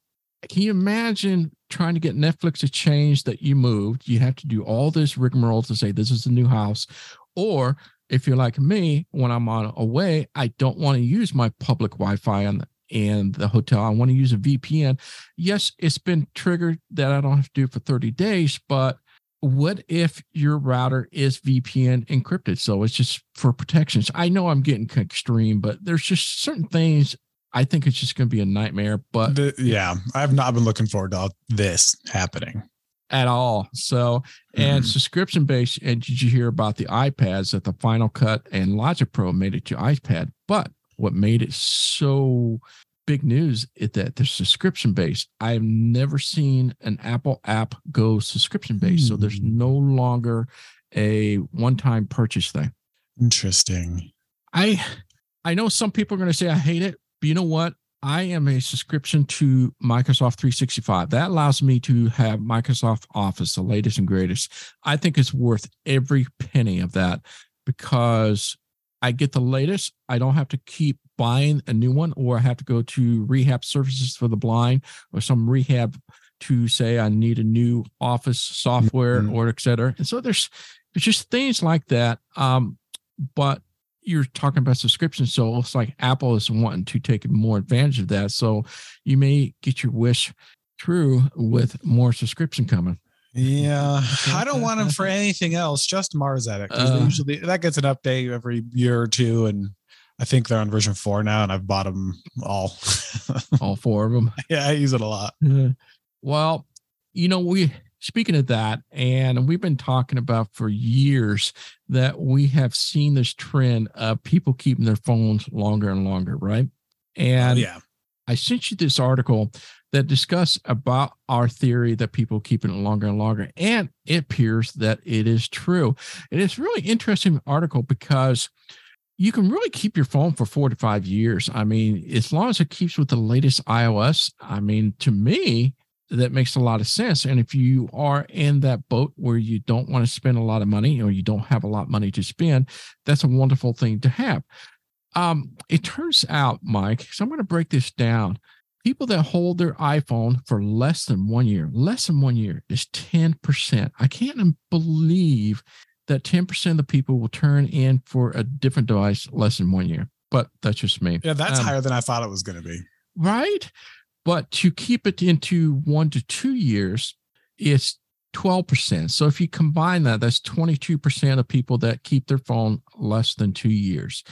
Can you imagine trying to get Netflix to change that you moved? You have to do all this rigmarole to say this is the new house. Or if you're like me, when I'm on away, I don't want to use my public Wi-Fi on the and the hotel. I want to use a V P N. Yes, it's been triggered that I don't have to do for thirty days, but what if your router is V P N encrypted? So it's just for protections. I know I'm getting extreme, but there's just certain things. I think it's just going to be a nightmare, but the, yeah, I've not been looking forward to all this happening at all. So, and mm. subscription based. And did you hear about the iPads, that the Final Cut and Logic Pro made it to iPad? But what made it so big news is that they're subscription based. I've never seen an Apple app go subscription based. Mm. So there's no longer a one-time purchase thing. Interesting. I, I know some people are going to say, I hate it, but you know what? I am a subscription to Microsoft three sixty-five. That allows me to have Microsoft Office, the latest and greatest. I think it's worth every penny of that because I get the latest. I don't have to keep buying a new one, or I have to go to rehab services for the blind or some rehab to say I need a new office software mm-hmm. or et cetera. And so there's, there's just things like that. Um, but you're talking about subscription. So it's like Apple is wanting to take more advantage of that. So you may get your wish through with more subscription coming. Yeah. I don't want them for anything else, just Mars Edit. Uh, usually that gets an update every year or two. And I think they're on version four now, and I've bought them all. All four of them. Yeah. I use it a lot. Yeah. Well, you know, we, speaking of that, and we've been talking about for years that we have seen this trend of people keeping their phones longer and longer, right? And yeah. I sent you this article that discussed about our theory that people keeping it longer and longer, and it appears that it is true. And it's really interesting article because you can really keep your phone for four to five years. I mean, as long as it keeps with the latest iOS, I mean, to me, that makes a lot of sense. And if you are in that boat where you don't want to spend a lot of money, or you don't have a lot of money to spend, that's a wonderful thing to have. Um, it turns out, Mike, so I'm going to break this down. People that hold their iPhone for less than one year, less than one year is ten percent. I can't believe that ten percent of the people will turn in for a different device less than one year, but that's just me. Yeah, that's um, higher than I thought it was going to be. Right? But to keep it into one to two years, it's twelve percent. So if you combine that, that's twenty-two percent of people that keep their phone less than two years.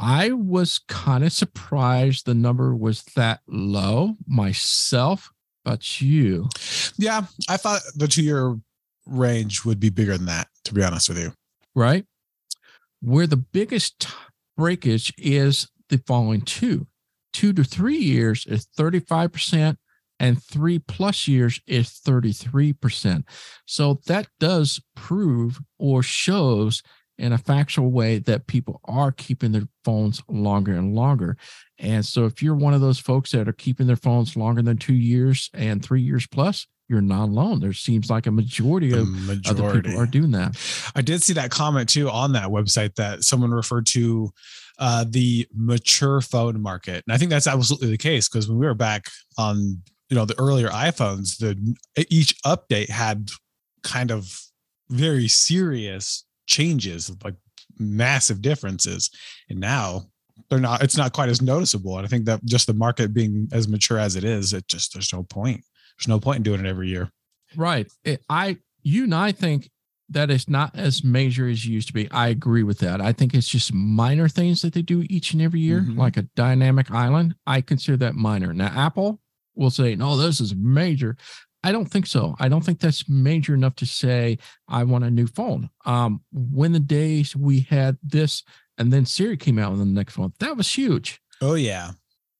I was kind of surprised the number was that low myself, but you. Yeah, I thought the two-year range would be bigger than that, to be honest with you. Right? Where the biggest breakage is the following two. Two to three years is thirty-five percent, and three plus years is thirty-three percent. So that does prove or shows in a factual way that people are keeping their phones longer and longer. And so if you're one of those folks that are keeping their phones longer than two years and three years plus, you're not alone. There seems like a majority of majority. other people are doing that. I did see that comment too on that website that someone referred to uh, the mature phone market. And I think that's absolutely the case, because when we were back on, you know, the earlier iPhones, the each update had kind of very serious changes, like massive differences. And now they're not, it's not quite as noticeable. And I think that just the market being as mature as it is, it just, there's no point. There's no point in doing it every year. Right. It, I, you and I think that it's not as major as it used to be. I agree with that. I think it's just minor things that they do each and every year, mm-hmm. like a Dynamic Island. I consider that minor. Now, Apple will say, no, this is major. I don't think so. I don't think that's major enough to say, I want a new phone. Um, when the days we had this, and then Siri came out with the next phone, that was huge. Oh, yeah.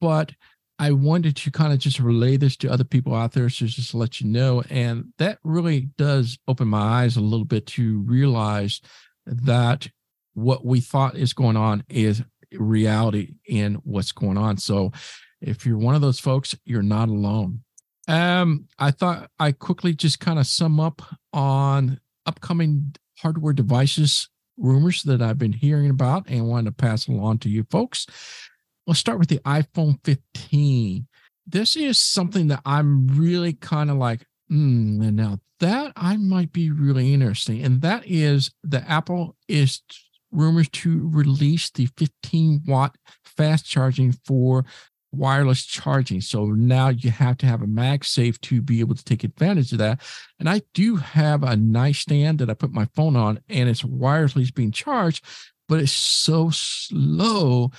But I wanted to kind of just relay this to other people out there, so just to let you know. And that really does open my eyes a little bit to realize that what we thought is going on is reality in what's going on. So if you're one of those folks, you're not alone. Um, I thought I quickly just kind of sum up on upcoming hardware devices rumors that I've been hearing about and wanted to pass along to you folks. Let's start with the iPhone fifteen. This is something that I'm really kind of like, mm, and now that I might be really interesting. And that is that Apple is rumored to release the fifteen watt fast charging for wireless charging. So now you have to have a MagSafe to be able to take advantage of that. And I do have a nice stand that I put my phone on, and it's wirelessly being charged, but it's so slow.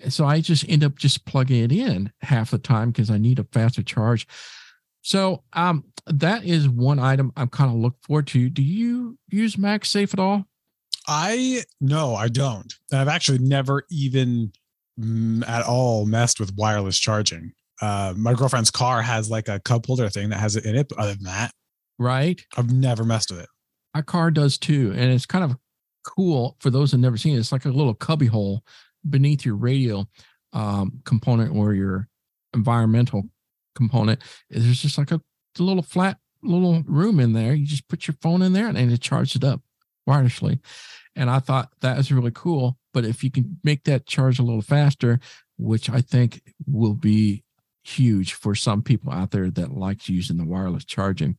And so I just end up just plugging it in half the time because I need a faster charge. So um, that is one item I'm kind of looking forward to. Do you use MagSafe at all? I, no, I don't. I've actually never even mm, at all messed with wireless charging. Uh, my girlfriend's car has like a cup holder thing that has it in it. But other than that, right? I've never messed with it. Our car does too. And it's kind of cool for those who've never seen it. It's like a little cubby hole beneath your radio um, component or your environmental component. There's just like a little flat little room in there. You just put your phone in there and it charges it up wirelessly. And I thought that is really cool. But if you can make that charge a little faster, which I think will be huge for some people out there that like using the wireless charging.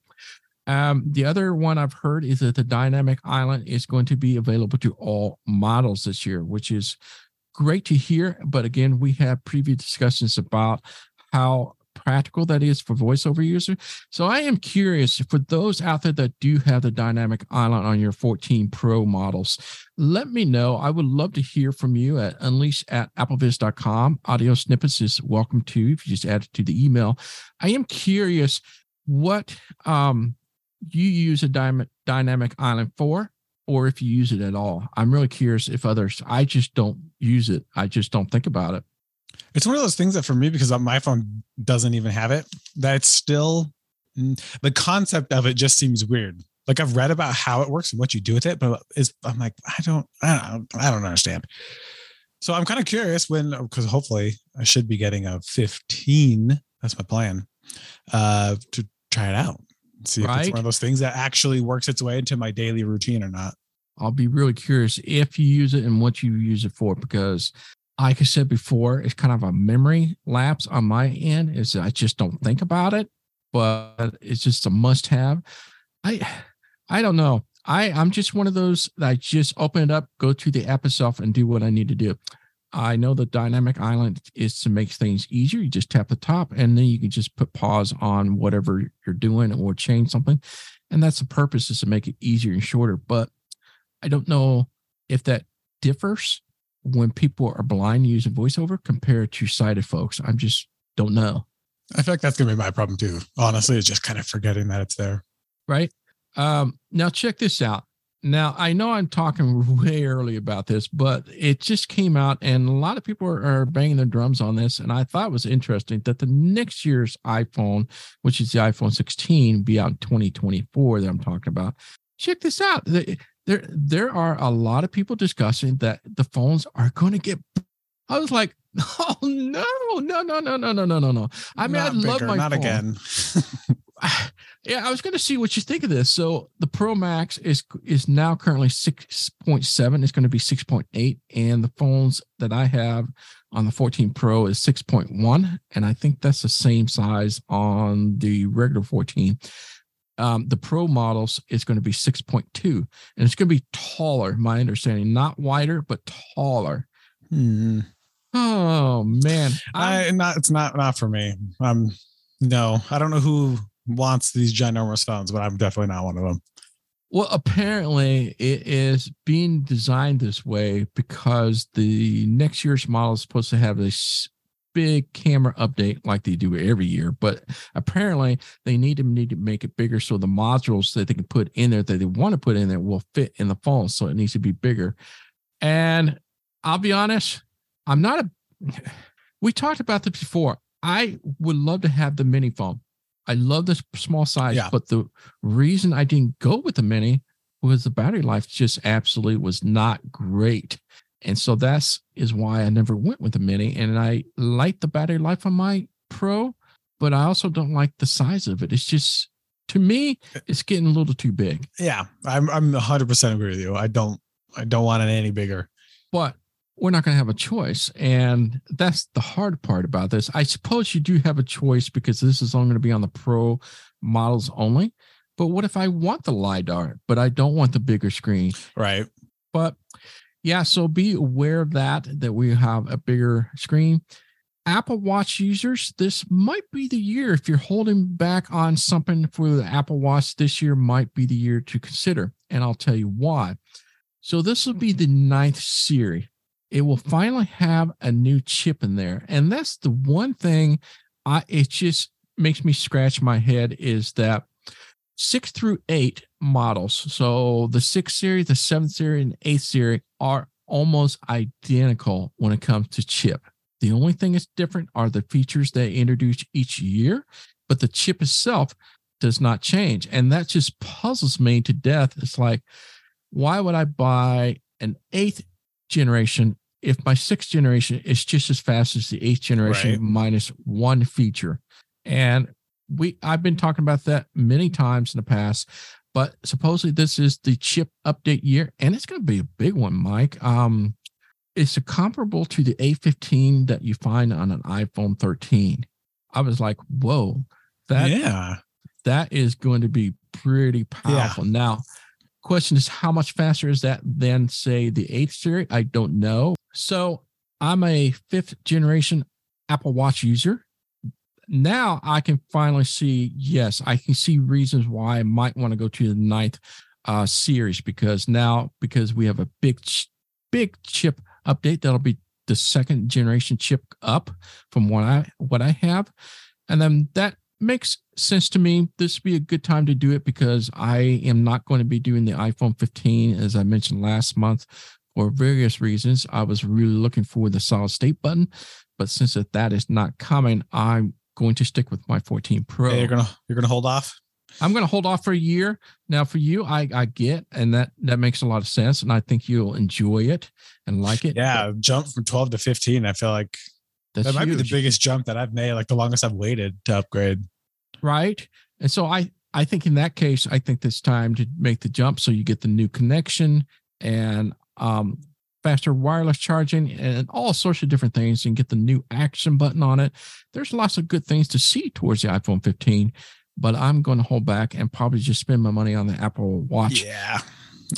Um, the other one I've heard is that the Dynamic Island is going to be available to all models this year, which is great to hear. But again, we have previous discussions about how practical that is for VoiceOver user. So I am curious for those out there that do have the Dynamic Island on your fourteen Pro models, let me know. I would love to hear from you at unleash at applevis dot com. Audio snippets is welcome too, if you just add it to the email. I am curious what um, you use a dy- Dynamic Island for, or if you use it at all. I'm really curious if others, I just don't use it. I just don't think about it. It's one of those things that for me, because my phone doesn't even have it, that it's still, the concept of it just seems weird. Like I've read about how it works and what you do with it, but it's, I'm like, I don't, I don't, I don't understand. So I'm kind of curious when, because hopefully I should be getting a fifteen. That's my plan, uh, to try it out. See if right. It's one of those things that actually works its way into my daily routine or not. I'll be really curious if you use it and what you use it for, because like I said before, it's kind of a memory lapse on my end. Is I just don't think about it, but it's just a must-have. I I don't know. I, I'm just one of those that I just open it up, go to the app itself, and do what I need to do. I know the Dynamic Island is to make things easier. You just tap the top, and then you can just put pause on whatever you're doing or change something. And that's the purpose, is to make it easier and shorter. But I don't know if that differs when people are blind using VoiceOver compared to sighted folks. I just don't know. I feel like that's going to be my problem too. Honestly, it's just kind of forgetting that it's there. Right. Um, now check this out. Now I know I'm talking way early about this, but it just came out and a lot of people are, are banging their drums on this. And I thought it was interesting that the next year's iPhone, which is the iPhone sixteen, be out in twenty twenty-four that I'm talking about. Check this out. The, There, there are a lot of people discussing that the phones are going to get. I was like, oh no, no, no, no, no, no, no, no, no. I mean, I love my phone. Not again. Yeah, I was going to see what you think of this. So the Pro Max is is now currently six point seven. It's going to be six point eight, and the phones that I have on the fourteen Pro is six point one, and I think that's the same size on the regular fourteen. Um, the Pro models is going to be six point two, and it's going to be taller, my understanding, not wider, but taller. Hmm. Oh man. I, not, it's not, not for me. Um, no, I don't know who wants these ginormous phones, but I'm definitely not one of them. Well, apparently it is being designed this way because the next year's model is supposed to have this big camera update like they do every year, but apparently they need to need to make it bigger so the modules that they can put in there that they want to put in there will fit in the phone. So it needs to be bigger. And I'll be honest, I'm not a, we talked about this before. I would love to have the mini phone. I love this small size, yeah. But the reason I didn't go with the mini was the battery life just absolutely was not great. And so that's is why I never went with the mini, and I like the battery life on my Pro, but I also don't like the size of it. It's just, to me, it's getting a little too big. Yeah, I'm I'm one hundred percent agree with you. I don't I don't want it any bigger. But we're not going to have a choice, and that's the hard part about this. I suppose you do have a choice because this is only going to be on the Pro models only. But what if I want the LiDAR, but I don't want the bigger screen? Right. But yeah, so be aware of that, that we have a bigger screen. Apple Watch users, this might be the year. If you're holding back on something for the Apple Watch, this year might be the year to consider. And I'll tell you why. So this will be the ninth Siri. It will finally have a new chip in there. And that's the one thing I, it just makes me scratch my head is that six through eight models, so the sixth series, the seventh series, and eighth series are almost identical when it comes to chip. The only thing that's different are the features they introduce each year, but the chip itself does not change. And that just puzzles me to death. It's like, why would I buy an eighth generation if my sixth generation is just as fast as the eighth generation, right, minus one feature? And we I've been talking about that many times in the past, but supposedly this is the chip update year, and it's going to be a big one, Mike. Um, it's comparable to the A fifteen that you find on an iPhone thirteen. I was like, whoa, that, yeah. that is going to be pretty powerful. Yeah. Now, question is, how much faster is that than, say, the eighth series? I don't know. So I'm a fifth generation Apple Watch user. Now I can finally see, yes, I can see reasons why I might want to go to the ninth uh, series, because now, because we have a big, big chip update. That'll be the second generation chip up from what I, what I have. And then that makes sense to me. This would be a good time to do it because I am not going to be doing the iPhone fifteen, as I mentioned last month, for various reasons. I was really looking for the solid state button, but since that, that is not coming, I'm going to stick with my fourteen Pro. Hey, you're gonna you're gonna hold off. I'm gonna hold off for a year. Now for you, I I get, and that that makes a lot of sense, and I think you'll enjoy it and like it. Yeah, but jump from twelve to fifteen. I feel like that's that might huge. be the biggest jump that I've made, like the longest I've waited to upgrade. Right, and so I I think in that case, I think it's time to make the jump, so you get the new connection and um. faster wireless charging and all sorts of different things, and get the new action button on it. There's lots of good things to see towards the iPhone fifteen, but I'm going to hold back and probably just spend my money on the Apple Watch. Yeah,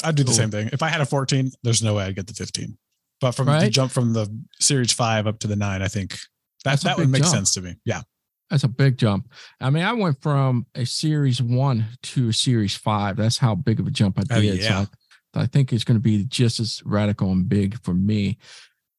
I'd do so, the same thing. If I had a fourteen, there's no way I'd get the fifteen. But from right? the jump from the Series five up to the nine, I think that, that would make jump. sense to me. Yeah. That's a big jump. I mean, I went from a Series one to a Series five. That's how big of a jump I did. Oh, yeah. So I, I think it's going to be just as radical and big for me.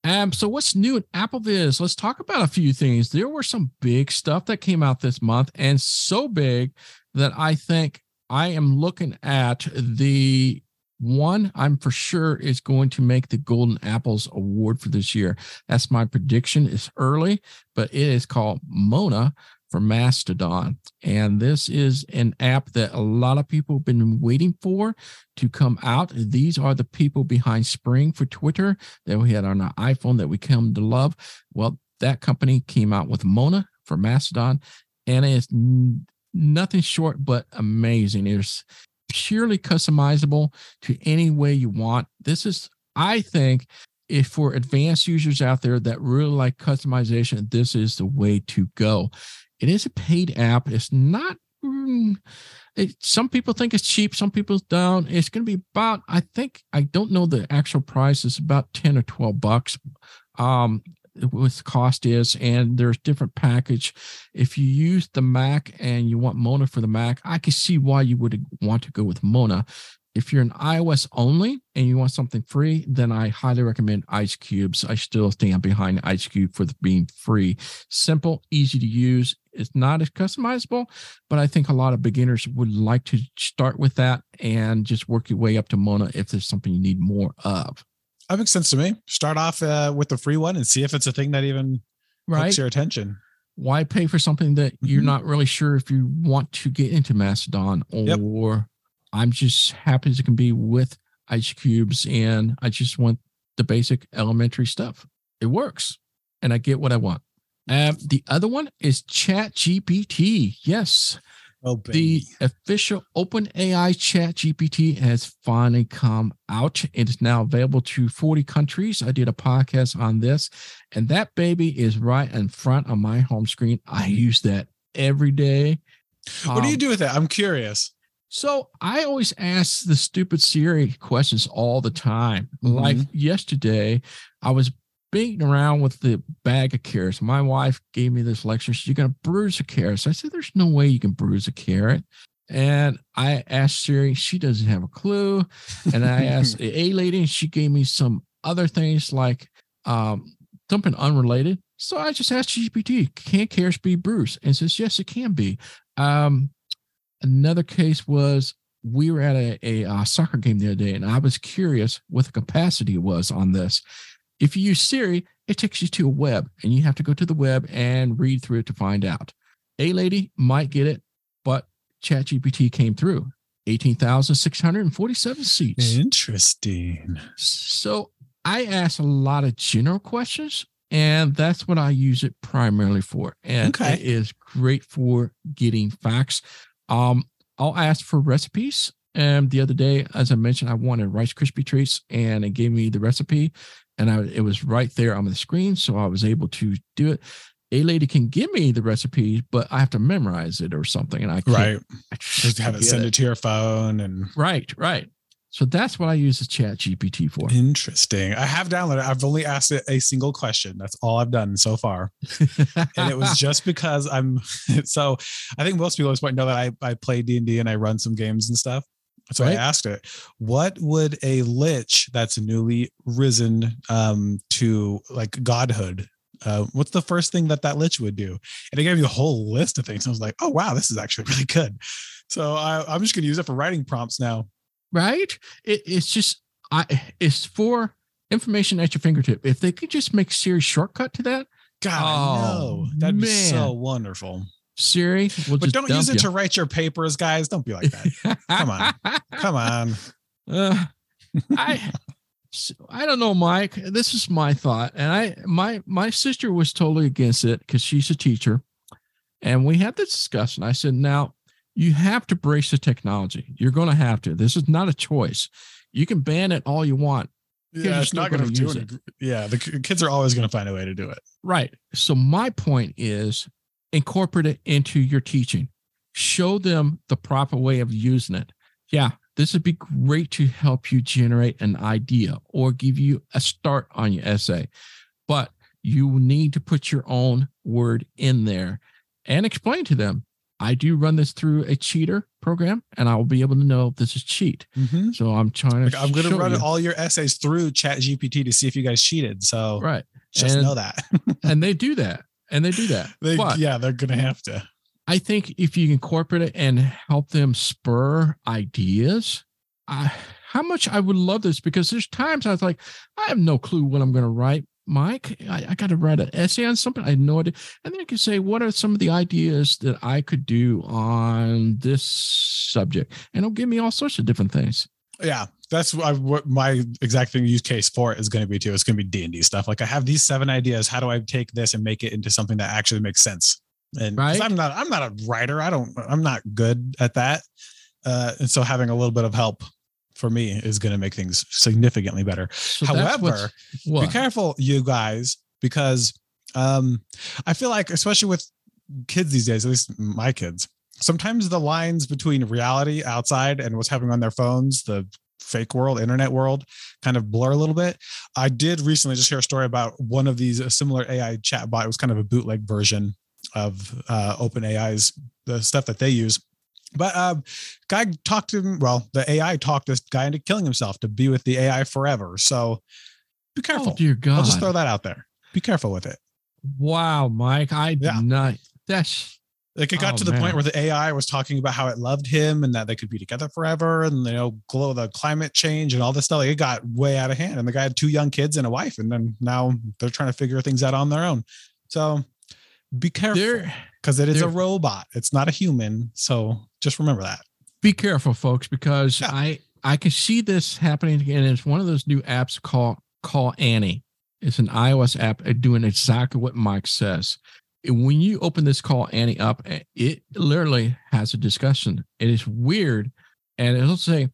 Um, so what's new at AppleVis? Let's talk about a few things. There were some big stuff that came out this month, and so big that I think I am looking at the one I'm for sure is going to make the Golden Apples Award for this year. That's my prediction. It's early, but it is called Mona for Mastodon. And this is an app that a lot of people have been waiting for to come out. These are the people behind Spring for Twitter that we had on our iPhone that we come to love. Well, that company came out with Mona for Mastodon, and it's nothing short but amazing. It's purely customizable to any way you want. This is, I think, if for advanced users out there that really like customization, this is the way to go. It is a paid app. It's not, it, some people think it's cheap. Some people don't. It's going to be about, I think, I don't know the actual price. It's about ten or twelve bucks. Um, what the cost is, and there's different package. If you use the Mac and you want Mona for the Mac, I can see why you would want to go with Mona. If you're an iOS only and you want something free, then I highly recommend Ice Cubes. I still stand behind Ice Cube for being free. Simple, easy to use. It's not as customizable, but I think a lot of beginners would like to start with that and just work your way up to Mona if there's something you need more of. That makes sense to me. Start off uh, with the free one and see if it's a thing that even right. hooks your attention. Why pay for something that mm-hmm. you're not really sure if you want to get into Mastodon or... Yep. I'm just happy as it can be with Ice Cubes, and I just want the basic elementary stuff. It works, and I get what I want. Um, the other one is ChatGPT. Yes, oh, baby. The official OpenAI ChatGPT has finally come out. It is now available to forty countries. I did a podcast on this, and that baby is right in front of my home screen. I use that every day. What um, do you do with that? I'm curious. So I always ask the stupid Siri questions all the time. Like mm-hmm. yesterday, I was beating around with the bag of carrots. My wife gave me this lecture. She's going to bruise a carrot. So I said, there's no way you can bruise a carrot. And I asked Siri, she doesn't have a clue. And I asked a lady, and she gave me some other things like um, something unrelated. So I just asked G P T, can carrots be bruised? And it says, yes, it can be. Um, another case was, we were at a, a uh, soccer game the other day, and I was curious what the capacity was on this. If you use Siri, it takes you to a web, and you have to go to the web and read through it to find out. A lady might get it, but ChatGPT came through. eighteen thousand six hundred forty-seven seats. Interesting. So I asked a lot of general questions, and that's what I use it primarily for. And okay. It is great for getting facts. Um, I'll ask for recipes. And um, the other day, as I mentioned, I wanted Rice Krispie treats, and it gave me the recipe, and I, it was right there on the screen. So I was able to do it. A lady can give me the recipe, but I have to memorize it or something. And I can't, right. I just have it send it. it to your phone. And right. Right. So that's what I use the ChatGPT for. Interesting. I have downloaded it. I've only asked it a single question. That's all I've done so far. And it was just because I'm, so I think most people at this point know that I, I play D and D and I run some games and stuff. So right. I asked it, what would a lich that's newly risen um, to like godhood, uh, what's the first thing that that lich would do? And it gave me a whole list of things. I was like, oh, wow, this is actually really good. So I, I'm just going to use it for writing prompts now. Right? It, it's just, I. it's for information at your fingertip. If they could just make Siri shortcut to that. God, I know. Oh, that'd man. be so wonderful. Siri, we'll but just don't use it you. to write your papers, guys. Don't be like that. Come on, come on. Uh, I, I don't know, Mike. This is my thought, and I, my, my sister was totally against it because she's a teacher, and we had this discussion. I said, now you have to brace the technology. You're going to have to. This is not a choice. You can ban it all you want. Yeah, it's not going to do it. it. Yeah, the kids are always going to find a way to do it. Right. So my point is, incorporate it into your teaching. Show them the proper way of using it. Yeah, this would be great to help you generate an idea or give you a start on your essay. But you need to put your own word in there and explain to them. I do run this through a cheater program, and I will be able to know if this is cheat. Mm-hmm. So I'm trying to. Like, I'm going to run you. all your essays through ChatGPT to see if you guys cheated. So right, just and, know that. and they do that. And they do that. They, but yeah, they're going to have to. I think if you incorporate it and help them spur ideas, I, how much I would love this, because there's times I was like, I have no clue what I'm going to write, Mike. I, I got to write an essay on something. I had no idea. And then I could say, what are some of the ideas that I could do on this subject? And it'll give me all sorts of different things. Yeah, that's what my exact thing use case for it is going to be too. It's going to be D and D stuff. Like, I have these seven ideas. How do I take this and make it into something that actually makes sense? And right? I'm not, I'm not a writer. I don't, I'm not good at that. Uh, and so having a little bit of help for me is going to make things significantly better. So However, what? be careful, you guys, because um, I feel like, especially with kids these days, at least my kids, sometimes the lines between reality outside and what's happening on their phones, the fake world, internet world, kind of blur a little bit. I did recently just hear a story about one of these, a similar A I chatbot. It was kind of a bootleg version of uh, OpenAI's, the stuff that they use. But uh, guy talked to him. Well, the A I talked this guy into killing himself to be with the A I forever. So be careful. Oh, dear God. I'll just throw that out there. Be careful with it. Wow, Mike. I yeah. did not. That's. Like, it got oh, to the man. point where the A I was talking about how it loved him and that they could be together forever, and, you know, glow the climate change and all this stuff. Like, it got way out of hand, and the guy had two young kids and a wife, and then now they're trying to figure things out on their own. So be careful, because it is a robot. It's not a human. So just remember that. Be careful, folks, because yeah. I, I can see this happening again. It's one of those new apps called Call Annie. It's an iOS app doing exactly what Mike says. When you open this Call Annie up, it literally has a discussion. It is weird. And it'll say,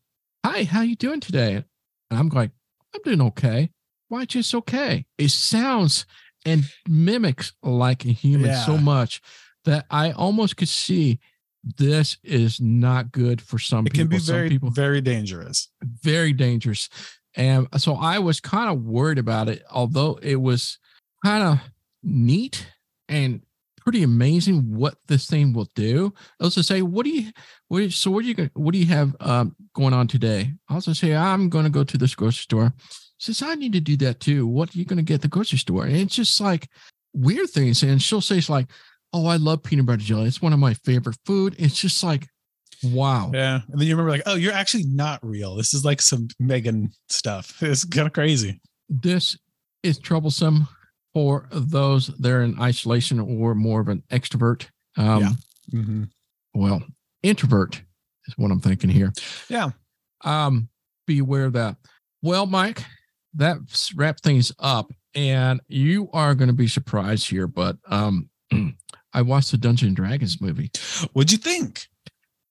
hi, how you doing today? And I'm like, I'm doing okay. Why just okay? It sounds and mimics like a human yeah. so much that I almost could see this is not good for some people. It can people. be very, people, very dangerous. Very dangerous. And so I was kind of worried about it, although it was kind of neat and pretty amazing what this thing will do. I also say, what do you, what you, so what do you, what do you have um, going on today? I also say, I'm going to go to this grocery store. Since I need to do that too, what are you going to get at the grocery store? And it's just like weird things. And she'll say, it's like, oh, I love peanut butter jelly. It's one of my favorite food. It's just like, wow. Yeah. And then you remember like, oh, you're actually not real. This is like some Megan stuff. It's kind of crazy. This is troublesome for those that are in isolation or more of an extrovert. Um, yeah. Mm-hmm. Well, introvert is what I'm thinking here. Yeah. Um, beware of that. Well, Mike, that wraps things up. And you are going to be surprised here, but um, I watched the Dungeons and Dragons movie. What'd you think?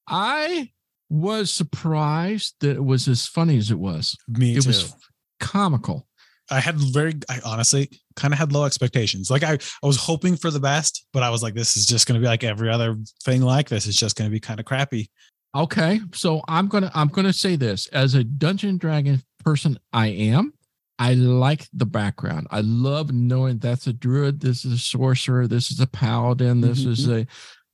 I was surprised that it was as funny as it was. Me too. It was comical. I had very, I honestly kind of had low expectations. Like I, I was hoping for the best, but I was like, this is just going to be like every other thing like this. It's just going to be kind of crappy. Okay. So I'm going to, I'm going to say this as a Dungeons and Dragons person. I am. I like the background. I love knowing that's a druid. This is a sorcerer. This is a paladin. This mm-hmm. is a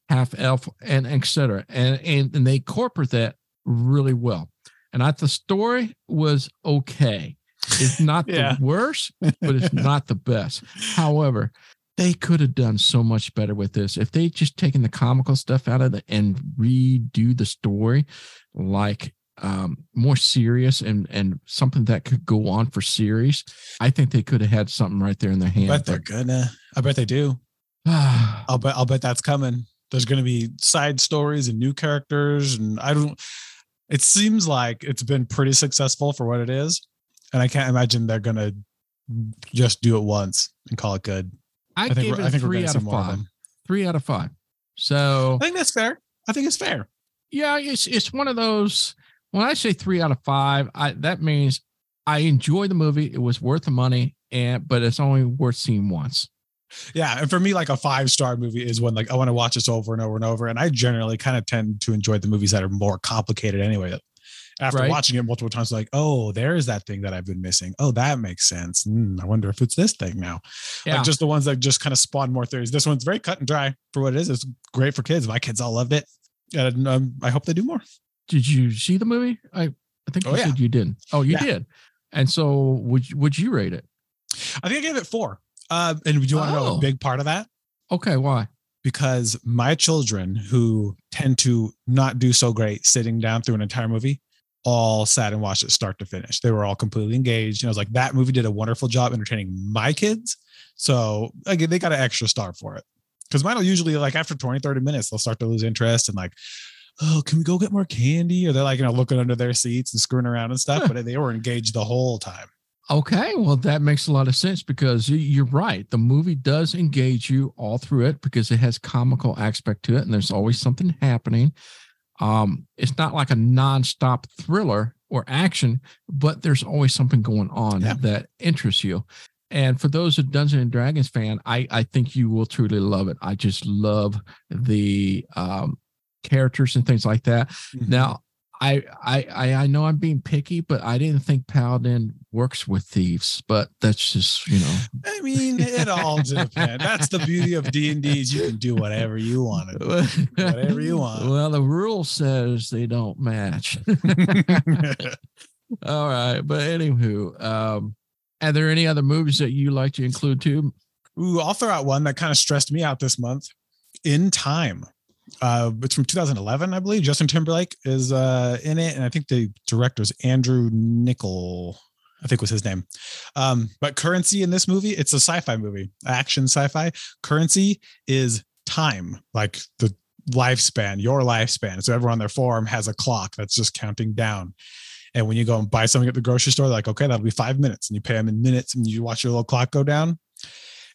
half elf, and et cetera. And, and, and they incorporate that really well. And I thought the story was okay. It's not yeah. the worst, but it's not the best. However, they could have done so much better with this. If they just taken the comical stuff out of it and redo the story, like um, more serious and, and something that could go on for series, I think they could have had something right there in their hand. I bet they're gonna. I bet they do. I'll bet. I'll bet that's coming. There's going to be side stories and new characters, and I don't. It seems like it's been pretty successful for what it is. And I can't imagine they're going to just do it once and call it good. I, I think gave it I think three out of five. Of three out of five. So I think that's fair. I think it's fair. Yeah, it's it's one of those. When I say three out of five, I, that means I enjoy the movie. It was worth the money, and but it's only worth seeing once. Yeah, and for me, like a five-star movie is one like I want to watch this over and over and over. And I generally kind of tend to enjoy the movies that are more complicated anyway. After right. watching it multiple times, like, oh, there's that thing that I've been missing. Oh, that makes sense. Mm, I wonder if it's this thing now. Yeah. Like just the ones that just kind of spawn more theories. This one's very cut and dry for what it is. It's great for kids. My kids all loved it. And um, I hope they do more. Did you see the movie? I, I think oh, you yeah. said you didn't. Oh, you yeah. did. And so would you, would you rate it? I think I gave it four. Uh, and do you want oh. to know a big part of that? Okay, why? Because my children, who tend to not do so great sitting down through an entire movie, all sat and watched it start to finish. They were all completely engaged. And I was like, that movie did a wonderful job entertaining my kids. So again, they got an extra star for it. Because mine will usually like after twenty, thirty minutes, they'll start to lose interest and like, oh, can we go get more candy? Or they're like, you know, looking under their seats and screwing around and stuff. But they were engaged the whole time. Okay, well, that makes a lot of sense because you're right. The movie does engage you all through it because it has comical aspect to it, and there's always something happening. Um, it's not like a nonstop thriller or action, but there's always something going on yeah. that interests you. And for those of Dungeons and Dragons fan, I, I think you will truly love it. I just love the um, characters and things like that. Mm-hmm. Now, I, I I know I'm being picky, but I didn't think Paladin works with thieves, but that's just, you know. I mean, it all depends. That's the beauty of D and D's. You can do whatever you want to do. Whatever you want. Well, the rule says they don't match. All right. But anywho, um, are there any other movies that you like to include too? Ooh, I'll throw out one that kind of stressed me out this month. In Time. Uh, it's from two thousand eleven, I believe. Justin Timberlake is uh, in it, and I think the director's Andrew Niccol, I think was his name. Um, but currency in this movie, it's a sci-fi movie, action sci-fi. Currency is time, like the lifespan, your lifespan. So everyone on their forum has a clock that's just counting down. And when you go and buy something at the grocery store, they're like, okay, that'll be five minutes, and you pay them in minutes, and you watch your little clock go down,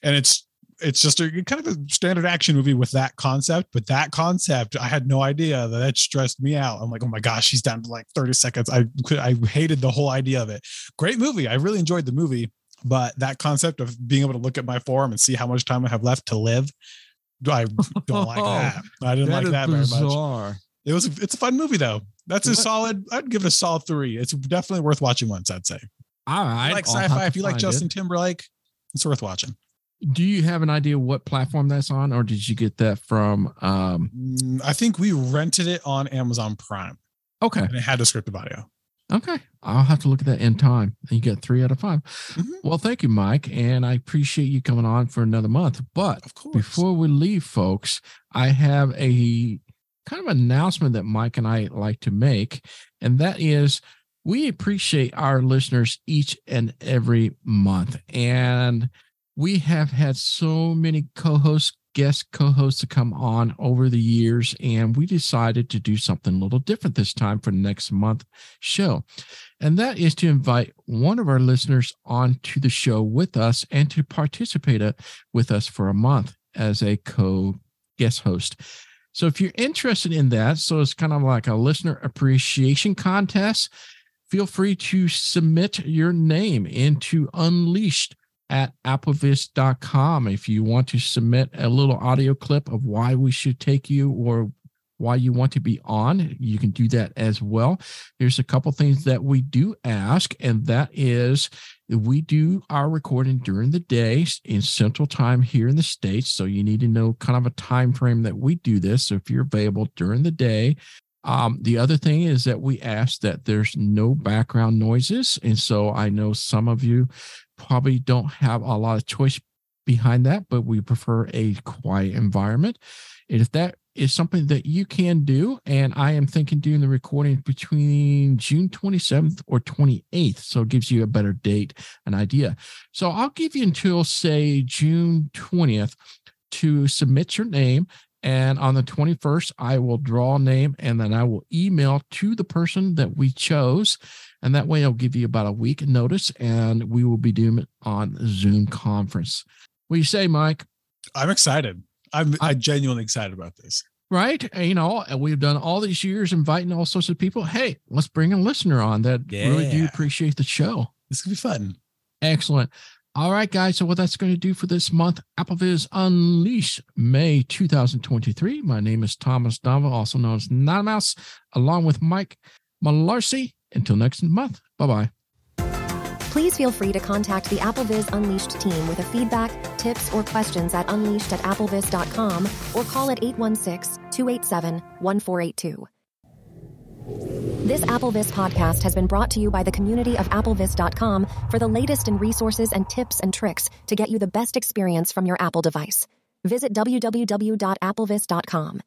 and it's. It's just a kind of a standard action movie with that concept, but that concept, I had no idea that that stressed me out. I'm like, oh my gosh, he's down to like thirty seconds. I could, I hated the whole idea of it. Great movie. I really enjoyed the movie, but that concept of being able to look at my forum and see how much time I have left to live. I don't like that. I didn't that like that very bizarre. much. It was, it's a fun movie though. That's what? a solid, I'd give it a solid three. It's definitely worth watching once, I'd say. All right. If you like sci-fi, if you like Justin it. Timberlake, it's worth watching. Do you have an idea what platform that's on, or did you get that from? Um... I think we rented it on Amazon Prime. Okay. And it had descriptive audio. Okay. I'll have to look at that in time. You got three out of five. Mm-hmm. Well, thank you, Mike. And I appreciate you coming on for another month. But of course, before we leave, folks, I have a kind of announcement that Mike and I like to make. And that is, we appreciate our listeners each and every month. And we have had so many co-hosts, guest co-hosts to come on over the years, and we decided to do something a little different this time for next month's show. And that is to invite one of our listeners onto the show with us and to participate with us for a month as a co-guest host. So if you're interested in that, so it's kind of like a listener appreciation contest, feel free to submit your name into Unleashed at applevis dot com if you want to submit a little audio clip of why we should take you or why you want to be on. You can do that as well. There's a couple things that we do ask, and that is we do our recording during the day in Central Time here in the States, so you need to know kind of a time frame that we do this. So if you're available during the day. Um, the other thing is that we ask that there's no background noises, and so I know some of you probably don't have a lot of choice behind that, but we prefer a quiet environment. And if that is something that you can do, and I am thinking doing the recording between June twenty-seventh or twenty-eighth, so it gives you a better date, an idea. So I'll give you until, say, June twentieth to submit your name. And on the twenty-first, I will draw a name, and then I will email to the person that we chose. And that way, I'll give you about a week notice, and we will be doing it on Zoom conference. What do you say, Mike? I'm excited. I'm, I'm, I'm genuinely excited about this. Right? You know, we've done all these years inviting all sorts of people. Hey, let's bring a listener on that yeah. really do appreciate the show. This could be fun. Excellent. All right, guys. So what that's going to do for this month, AppleVis Unleashed, May two thousand twenty-three. My name is Thomas Donva, also known as Not a Mouse, along with Mike Malarsi. Until next month, bye-bye. Please feel free to contact the AppleVis Unleashed team with a feedback, tips, or questions at unleashed at applevis dot com or call at eight one six, two eight seven, one four eight two. This AppleVis podcast has been brought to you by the community of applevis dot com for the latest in resources and tips and tricks to get you the best experience from your Apple device. Visit w w w dot applevis dot com.